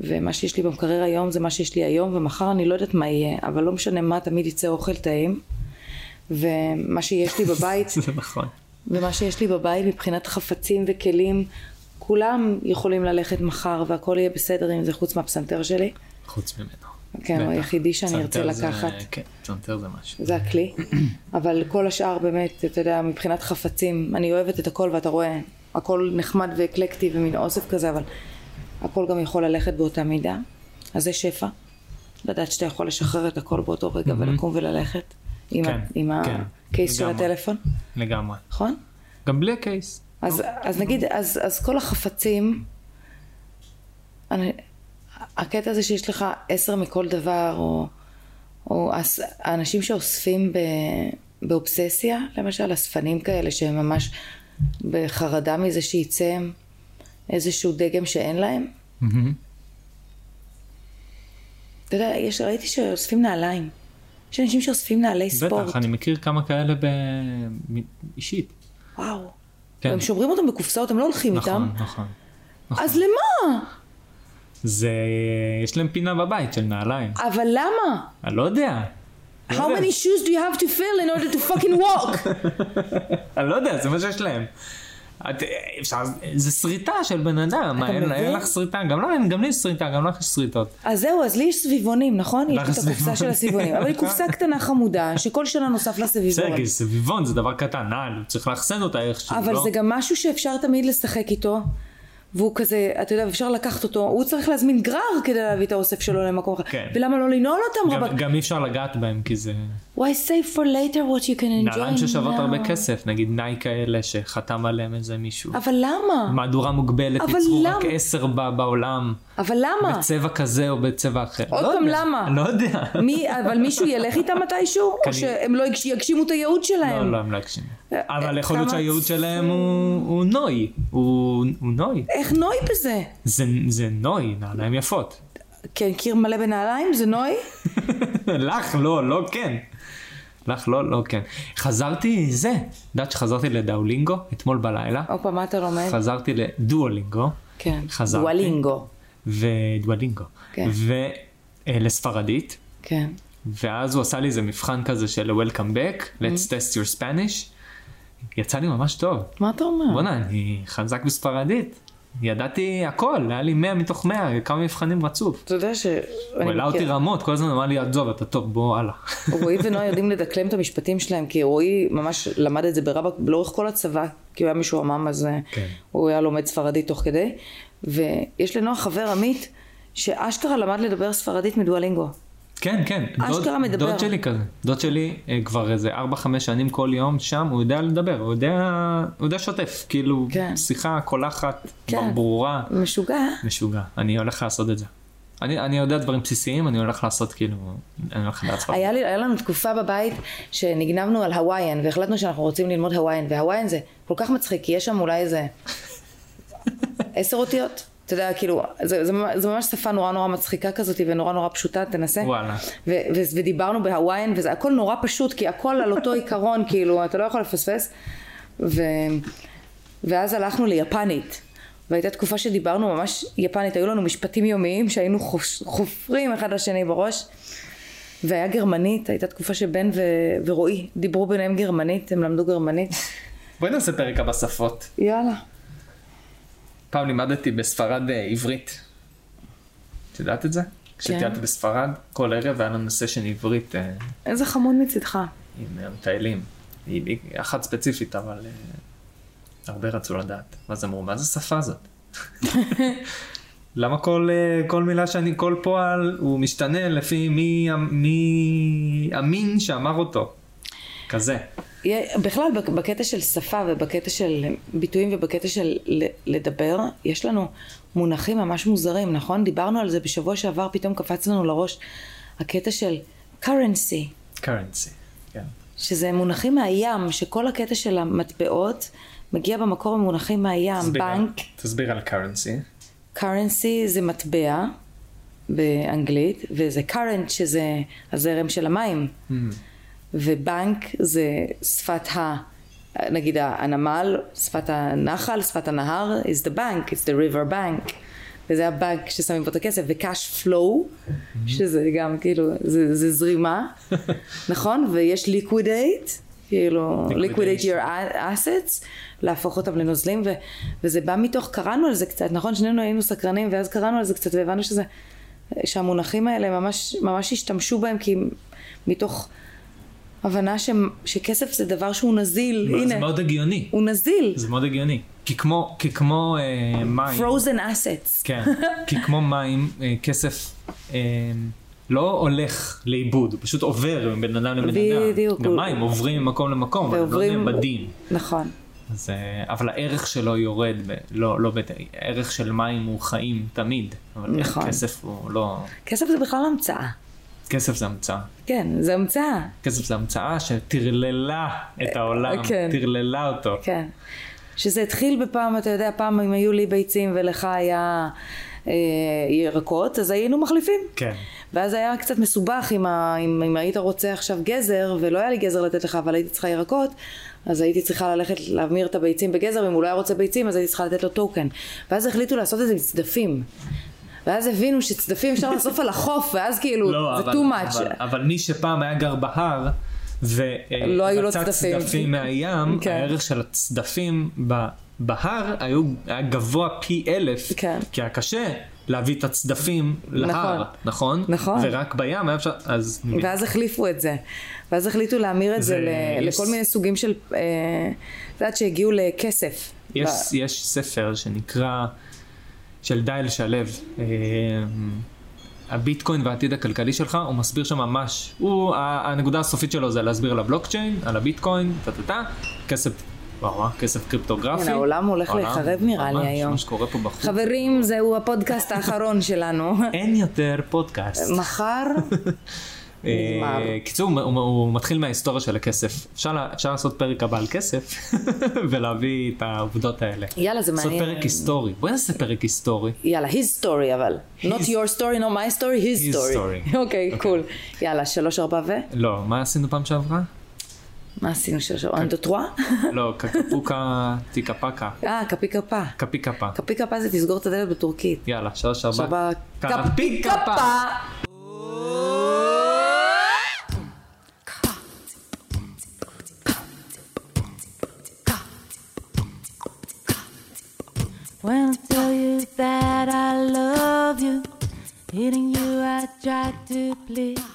ומה שיש לי במקרר היום זה מה שיש לי היום, ומחר אני לא יודעת מה יהיה, אבל לא משנה מה, תמיד יצא אוכל טעים. ומה שיש לי בבית, זה נכון. ומה שיש לי בבית מבחינת חפצים וכלים, כולם יכולים ללכת מחר והכל יהיה בסדר עם זה, חוץ מהפסנתר שלי. חוץ ממנו. כן, הוא היחידי שאני ארצה לקחת. כן, פסנתר זה משהו. זה הכלי. אבל כל השאר באמת, אתה יודע, מבחינת חפצים, אני אוהבת את הכל ואתה רואה, הכל נחמד ואקלקטי ומין אוסף כזה, אבל הכל גם יכול ללכת באותה מידה. אז זה שפע. לדעת שאתה יכול לשחרר את הכל באותו רגע ולקום וללכת. עם הקייס של הטלפון. לגמרי. נכון? גם בלי הקייס. אז נגיד, אז כל החפצים, הקטע הזה שיש לך 10 מכל דבר, או האנשים שאוספים באובססיה, למשל, הספנים כאלה שהם ממש בחרדה מזה שייצא איזשהו דגם שאין להם. אתה יודע, ראיתי שאוספים נעליים. יש אנשים שאוספים נעלי ספורט. בטח, אני מכיר כמה כאלה אישית. וואו. כן. הם שומרים אותם בקופסאות, הם לא הולכים איתם. נכון, נכון. אז למה? זה... יש להם פינה בבית של נעליים. אבל למה? אני לא יודע. How many shoes do you have to fill in order to fucking walk? אני לא יודע, זה מה שיש להם. זה סריטה של בן אדם, אין לך סריטה, גם לי יש סריטה, גם לך יש סריטות. אז זהו, אז לי יש סביבונים, נכון? יש את הקופסה של הסביבונים, אבל היא קופסה קטנה חמודה שכל שנה נוסף לסביבון. סגי, סביבון זה דבר קטן, נעל, צריך להחסן אותה איכשהו. אבל זה גם משהו שאפשר תמיד לשחק איתו, והוא כזה, אתה יודע, אפשר לקחת אותו, הוא צריך להזמין גרר כדי להביא את האוסף שלו למקום אחר. ולמה לא לנעול אותם רבק? גם אי אפשר לגעת בהם, כי זה... Why save for later what you can enjoy now? נעליים ששוות הרבה כסף, נגיד נייקה אלה שחתם עליהם איזה מישהו. אבל למה? מהדורה מוגבלת, יצרו רק 10 בעולם. אבל למה? בצבע כזה או בצבע אחר. עוד פעם למה? לא יודע. אבל מישהו ילך איתם מתישהו? או שהם לא יגשימו את הייעוד שלהם? לא, לא, הם לא יגשימו. אבל יכול להיות שהייעוד שלהם הוא נוי. הוא נוי. איך נוי בזה? זה נוי, נעליים יפות. כן, קיר מלא בנעליים, זה נוי? לך, לא, לא, כן. לך, לא, לא, כן. חזרתי זה. יודעת שחזרתי לדאולינגו, אתמול בלילה. אופה, מה אתה לומד? חזרתי לדואלינגו. כן, דואלינגו. ודואלינגו. כן. ולספרדית. כן. ואז הוא עשה לי איזה מבחן כזה של Welcome back, let's test your Spanish. יצא לי ממש טוב. מה אתה אומר? בוא נה, אני חזק בספרדית. ידעתי הכל, היה לי 100 מתוך 100, כמה מבחנים רצוף. אתה יודע ש... הוא העלה אותי רמות, כל הזמן אמר לי, עזוב, אתה טוב, בוא, הלאה. רועי ונועה יודעים לדקלם את המשפטים שלהם, כי רועי ממש למד את זה ברבק, לאורך כל הצבא, כי הוא היה משועמם, אז הוא היה לומד ספרדית תוך כדי, ויש לנועה חבר עמית, שאשכרה למד לדבר ספרדית מדואלינגו. כן, כן. אשכרה מדבר. דוד שלי כזה. דוד שלי כבר איזה 4-5 שנים כל יום שם, הוא יודע לדבר, הוא יודע שוטף, כאילו שיחה, קולחת, ברורה. משוגע. משוגע. אני הולך לעשות את זה. אני יודע דברים בסיסיים, אני הולך לעשות כאילו, אני הולך לעשות. היה לנו תקופה בבית שנגנבנו על הוויין, והחלטנו שאנחנו רוצים ללמוד הוויין, והוויין זה כל כך מצחיק, כי יש שם אולי איזה 10 אותיות. אתה יודע, כאילו, זה ממש שפה נורא נורא מצחיקה כזאת, ונורא נורא פשוטה, תנסה. וואלה. ודיברנו בהוויין, וזה הכל נורא פשוט, כי הכל על אותו עיקרון, כאילו, אתה לא יכול לפספס. ואז הלכנו ליפנית, והייתה תקופה שדיברנו ממש יפנית, היו לנו משפטים יומיים, שהיינו חופרים אחד לשני בראש, והיה גרמנית, הייתה תקופה שבן ורועי דיברו ביניהם גרמנית, הם למדו גרמנית. בואי נעשה פרק הבא שפות. יאללה. פעם לימדתי בספרד עברית. את יודעת את זה? כשתהייתי בספרד, כל ערב היה לנושא של עברית. איזה חמוד מצדך. עם המטיילים. היא אחת ספציפית, אבל הרבה רצו לדעת. ואז אמרו, מה זה שפה הזאת? למה כל מילה שאני, כל פועל, הוא משתנה לפי מי אמין שאמר אותו. כזה. בכלל, בקטע של שפה ובקטע של ביטויים ובקטע של לדבר, יש לנו מונחים ממש מוזרים, נכון? דיברנו על זה בשבוע שעבר, פתאום קפץ לנו לראש הקטע של currency. currency, כן. שזה מונחים מהים, שכל הקטע של המטבעות מגיע במקור ממונחים מהים, בנק. תסביר על currency. currency זה מטבע באנגלית, וזה current שזה הזרם של המים. ובנק זה שפת נגיד הנמל, שפת הנחל, שפת הנהר, is the bank, it's the river bank. וזה הבנק ששמים פה את הכסף, ו-cash flow, שזה גם כאילו, זה זרימה, נכון? ויש liquidate, כאילו, liquidate your assets, להפוך אותם לנוזלים, וזה בא מתוך, קראנו על זה קצת, נכון? שנינו היינו סקרנים, ואז קראנו על זה קצת, והבנו שזה, שהמונחים האלה ממש, ממש השתמשו בהם, כי מתוך הבנה שכסף זה דבר שהוא נזיל, הנה. זה מאוד הגיוני. הוא נזיל. זה מאוד הגיוני. כי כמו מים. Frozen assets. כן. כי כמו מים, כסף לא הולך לאיבוד, הוא פשוט עובר מבן אדם לבן אדם. בדיוק. גם מים עוברים ממקום למקום, ועוברים. אבל לא נאבדים. נכון. אז, אבל הערך שלו יורד, לא הערך של מים הוא חיים תמיד, אבל נכון. כסף הוא לא... כסף זה בכלל המצאה. כסף זה המצאה. כן, זה המצאה. כסף זה המצאה שתרללה את העולם, כן. תרללה אותו. כן. שזה התחיל בפעם, אתה יודע, פעם אם היו לי ביצים ולך היה ירקות, אז היינו מחליפים. כן. ואז היה קצת מסובך אם היית רוצה עכשיו גזר, ולא היה לי גזר לתת לך, אבל הייתי צריכה ירקות, אז הייתי צריכה ללכת להמיר את הביצים בגזר, ואם הוא לא היה רוצה ביצים, אז הייתי צריכה לתת לו טוקן. ואז החליטו לעשות את זה מצדפים. ואז הבינו שצדפים אפשר לסוף על החוף, ואז כאילו, לא, זה too much. אבל מי שפעם היה גר בהר, ולא היו לו צדפים. צדפים מהים, כן. הערך של הצדפים בהר היה גבוה פי 1,000, כן. כי היה קשה להביא את הצדפים להר, נכון? נכון. ורק בים היה אפשר, אז... ואז החליפו את זה. ואז החליטו להמיר את זה לכל מיני סוגים של... זאת שהגיעו לכסף. יש ספר שנקרא... של דייל שלב, הביטקוין והעתיד הכלכלי שלך, הוא מסביר שם ממש, הנקודה הסופית שלו זה להסביר על הבלוקצ'יין, על הביטקוין, כסף, כסף קריפטוגרפי. העולם הולך להיחרב נראה לי היום. חברים, זהו הפודקאסט האחרון שלנו. אין יותר פודקאסט. מחר. קיצור, הוא מתחיל מההיסטוריה של הכסף. אפשר לעשות פרק הבא על כסף ולהביא את העובדות האלה. יאללה, זה מעניין. לעשות פרק היסטורי. בואי נעשה פרק היסטורי. יאללה, his story אבל. Not your story, not my story, his story. אוקיי, קול. יאללה, 3-4 ו... לא, מה עשינו פעם שעברה? מה עשינו 3-4? אנדוטרואה? לא, קפוקה, תיקפקה. קפיקפה. קפיקפה. קפיקפה זה תסגור את הדלת בטורקית. יאללה, 3-4. קפיקפה. When I tell you that I love you, hitting you I try to please.